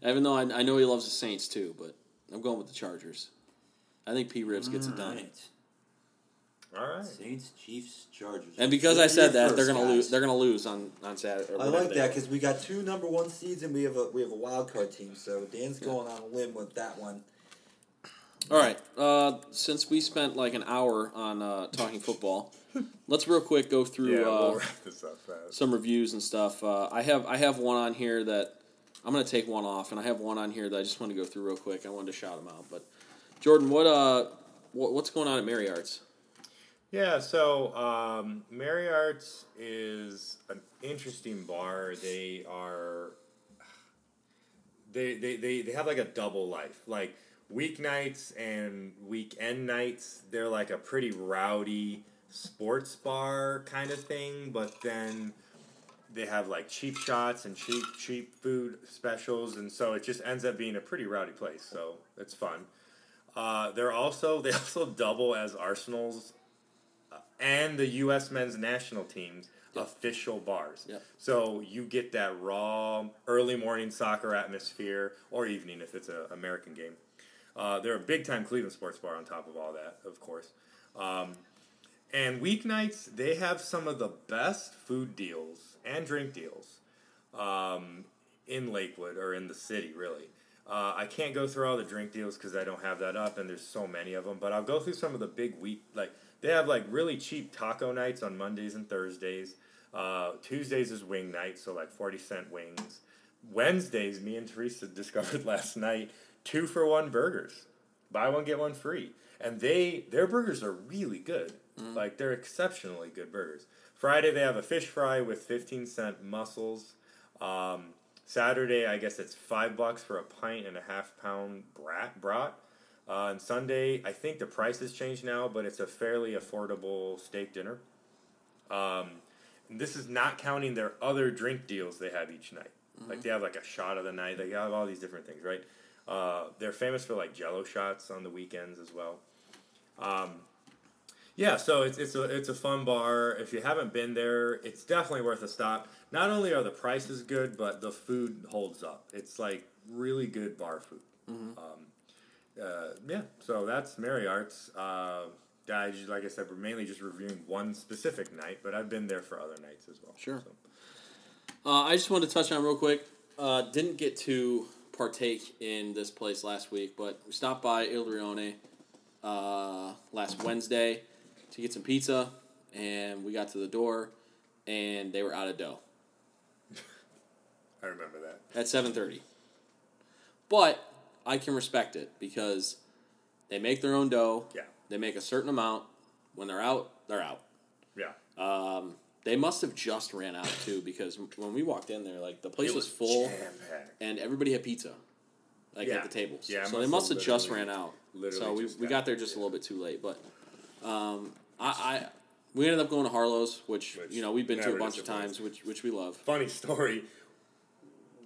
Even though I know he loves the Saints too, but I'm going with the Chargers. I think P. Ribs gets it done. All right. Saints, Chiefs, Chargers. And because I said that, they're gonna lose. They're gonna lose on Saturday. I like that because we got two number 1 seeds and we have a wild card team. So Dan's going on a limb with that one. All right. Since we spent an hour on talking football, let's real quick go through we'll wrap this up fast. Some reviews and stuff. I have one on here that I'm gonna take one off, and I have one on here that I just want to go through real quick. I wanted to shout them out, but Jordan, what's going on at Merry Arts? Yeah, so Merry Arts is an interesting bar. They are they have a double life. Weeknights and weekend nights, they're a pretty rowdy sports bar kind of thing, but then they have cheap shots and cheap food specials, and so it just ends up being a pretty rowdy place. So it's fun. They also double as Arsenal's and the U.S. men's national team's official bars. Yep. So you get that raw early morning soccer atmosphere, or evening if it's an American game. They're a big-time Cleveland sports bar on top of all that, of course. And weeknights, they have some of the best food deals and drink deals in Lakewood, or in the city, really. I can't go through all the drink deals because I don't have that up, and there's so many of them. But I'll go through some of the big week... They have really cheap taco nights on Mondays and Thursdays. Tuesdays is wing night, so 40-cent wings. Wednesdays, me and Teresa discovered last night, 2-for-1 burgers. Buy one, get one free. And their burgers are really good. Mm. They're exceptionally good burgers. Friday, they have a fish fry with 15-cent mussels. Saturday, I guess it's $5 for a pint and a half-pound brat. On Sunday, I think the price has changed now, but it's a fairly affordable steak dinner. And this is not counting their other drink deals they have each night. Mm-hmm. They have a shot of the night. They have all these different things, right? They're famous for Jell-O shots on the weekends as well. Yeah, so it's a fun bar. If you haven't been there, it's definitely worth a stop. Not only are the prices good, but the food holds up. It's like really good bar food. Mm-hmm. Yeah, so that's Merry Arts. Like I said, we're mainly just reviewing one specific night, but I've been there for other nights as well. Sure. So. I just wanted to touch on real quick. Didn't get to partake in this place last week, but we stopped by Il Rione last Wednesday to get some pizza, and we got to the door, and they were out of dough. I remember that. At 7:30. But I can respect it because they make their own dough. Yeah. They make a certain amount. When they're out, they're out. Yeah. They must have just ran out, too, because when we walked in there, like, the place was full, jam-packed. And everybody had pizza, like, at the tables. Yeah, so they must have just ran out. So we got there just a little bit too late. But we ended up going to Harlow's, which you know, we've been to a bunch of times, which we love. Funny story.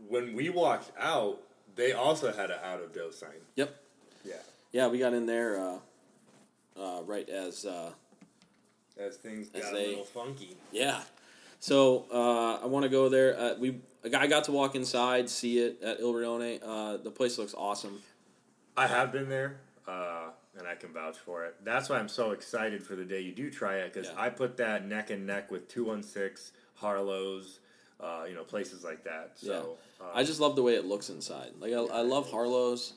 When we walked out, they also had an out-of-dough sign. Yep. Yeah. Yeah, we got in there right as things got a little funky. Yeah. So I want to go there. I got to walk inside, see it at Il Rione. The place looks awesome. I have been there, and I can vouch for it. That's why I'm so excited for the day you do try it, because I put that neck and neck with 216, Harlow's, places like that. So yeah. I just love the way it looks inside. Like I love Harlow's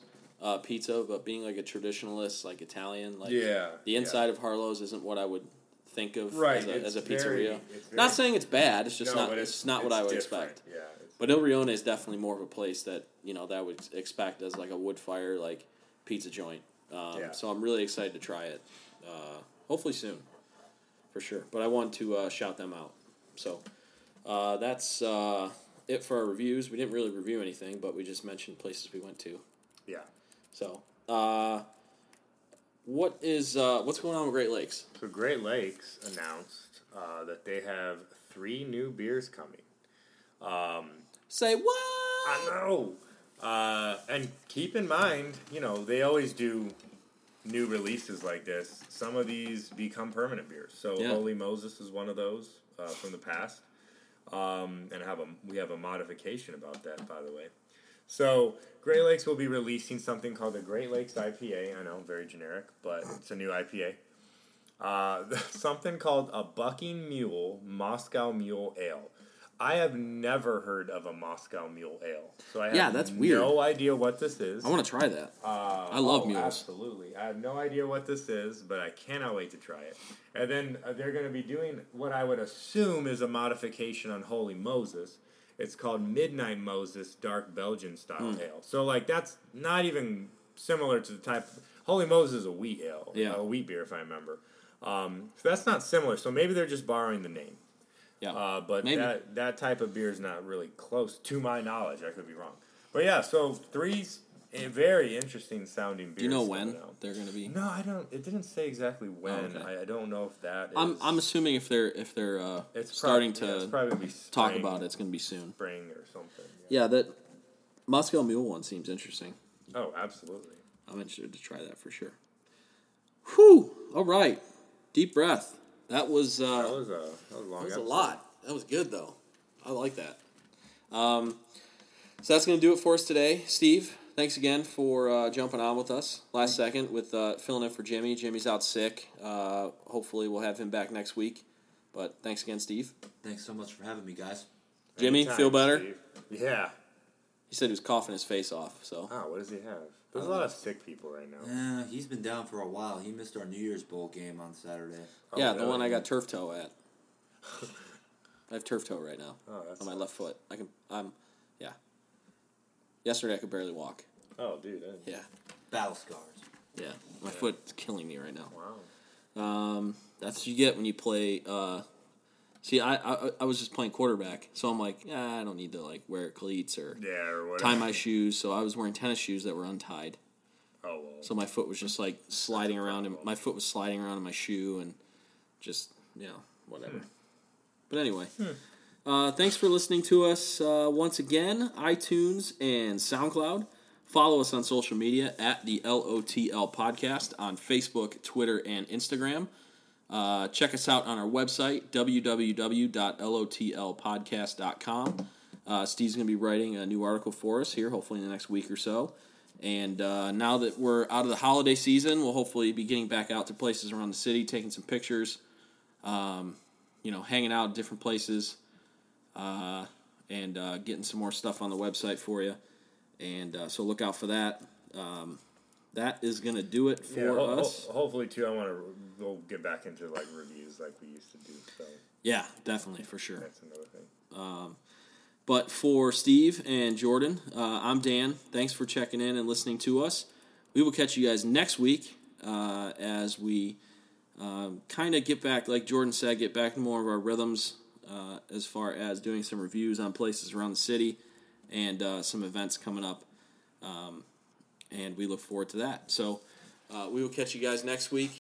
pizza, but being like a traditionalist, like Italian, like the inside of Harlow's isn't what I would think of as a pizzeria. Not saying it's bad. It's just not what I would expect. Yeah, but Il Rione is definitely more of a place that that I would expect as like a wood fire like pizza joint. So I'm really excited to try it. Hopefully soon, for sure. But I want to shout them out. So. That's it for our reviews. We didn't really review anything, but we just mentioned places we went to. Yeah. So, what's going on with Great Lakes? So Great Lakes announced that they have 3 new beers coming. Say what? I know. And keep in mind, they always do new releases like this. Some of these become permanent beers. So Holy Moses is one of those from the past. And we have a modification about that, by the way. So Great Lakes will be releasing something called the Great Lakes IPA. I know, very generic, but it's a new IPA. Something called a Bucking Mule Moscow Mule Ale. I have never heard of a Moscow Mule Ale, so I have that's weird. No idea what this is. I want to try that. I love mules. Absolutely. I have no idea what this is, but I cannot wait to try it. And then they're going to be doing what I would assume is a modification on Holy Moses. It's called Midnight Moses Dark Belgian Style Ale. So, that's not even similar to the type. Holy Moses is a wheat ale, a wheat beer, if I remember. So that's not similar. So maybe they're just borrowing the name. Yeah, but maybe. That type of beer is not really close to my knowledge. I could be wrong, but so 3 very interesting sounding beers. Do you know when they're going to be? No, I don't. It didn't say exactly when. Oh, okay. I don't know if that. I'm assuming if they're starting to talk about it, it's going to be soon. Spring or something. Yeah, that Moscow Mule one seems interesting. Oh, absolutely. I'm interested to try that for sure. Whew! All right, deep breath. That was a lot. That was good, though. I like that. So that's going to do it for us today. Steve, thanks again for jumping on with us last second with filling in for Jimmy. Jimmy's out sick. Hopefully we'll have him back next week. But thanks again, Steve. Thanks so much for having me, guys. Jimmy, anytime, feel better? Steve. Yeah. He said he was coughing his face off. So. Oh, what does he have? There's a lot of sick people right now. Yeah, he's been down for a while. He missed our New Year's Bowl game on Saturday. Oh, yeah, the one I got turf toe at. I have turf toe right now on my left foot. Yesterday I could barely walk. Oh, dude. Yeah. Battle scars. Yeah, my foot's killing me right now. Wow. That's what you get when you play. See, I was just playing quarterback, so I'm like, I don't need to wear cleats or, or tie my shoes. So I was wearing tennis shoes that were untied. Oh. Well. So my foot was just sliding around, and my foot was sliding around in my shoe, and just whatever. But anyway, thanks for listening to us once again. iTunes and SoundCloud. Follow us on social media at the LOTL Podcast on Facebook, Twitter, and Instagram. Check us out on our website, www.lotlpodcast.com. Steve's going to be writing a new article for us here, hopefully in the next week or so. And now that we're out of the holiday season, we'll hopefully be getting back out to places around the city, taking some pictures, hanging out at different places, and getting some more stuff on the website for you. And so look out for that. That is going to do it for us. Hopefully, too, we'll get back into, reviews like we used to do. So. Yeah, definitely, for sure. That's another thing. But for Steve and Jordan, I'm Dan. Thanks for checking in and listening to us. We will catch you guys next week as we kind of get back, like Jordan said, get back to more of our rhythms as far as doing some reviews on places around the city and some events coming up. And we look forward to that. So we will catch you guys next week.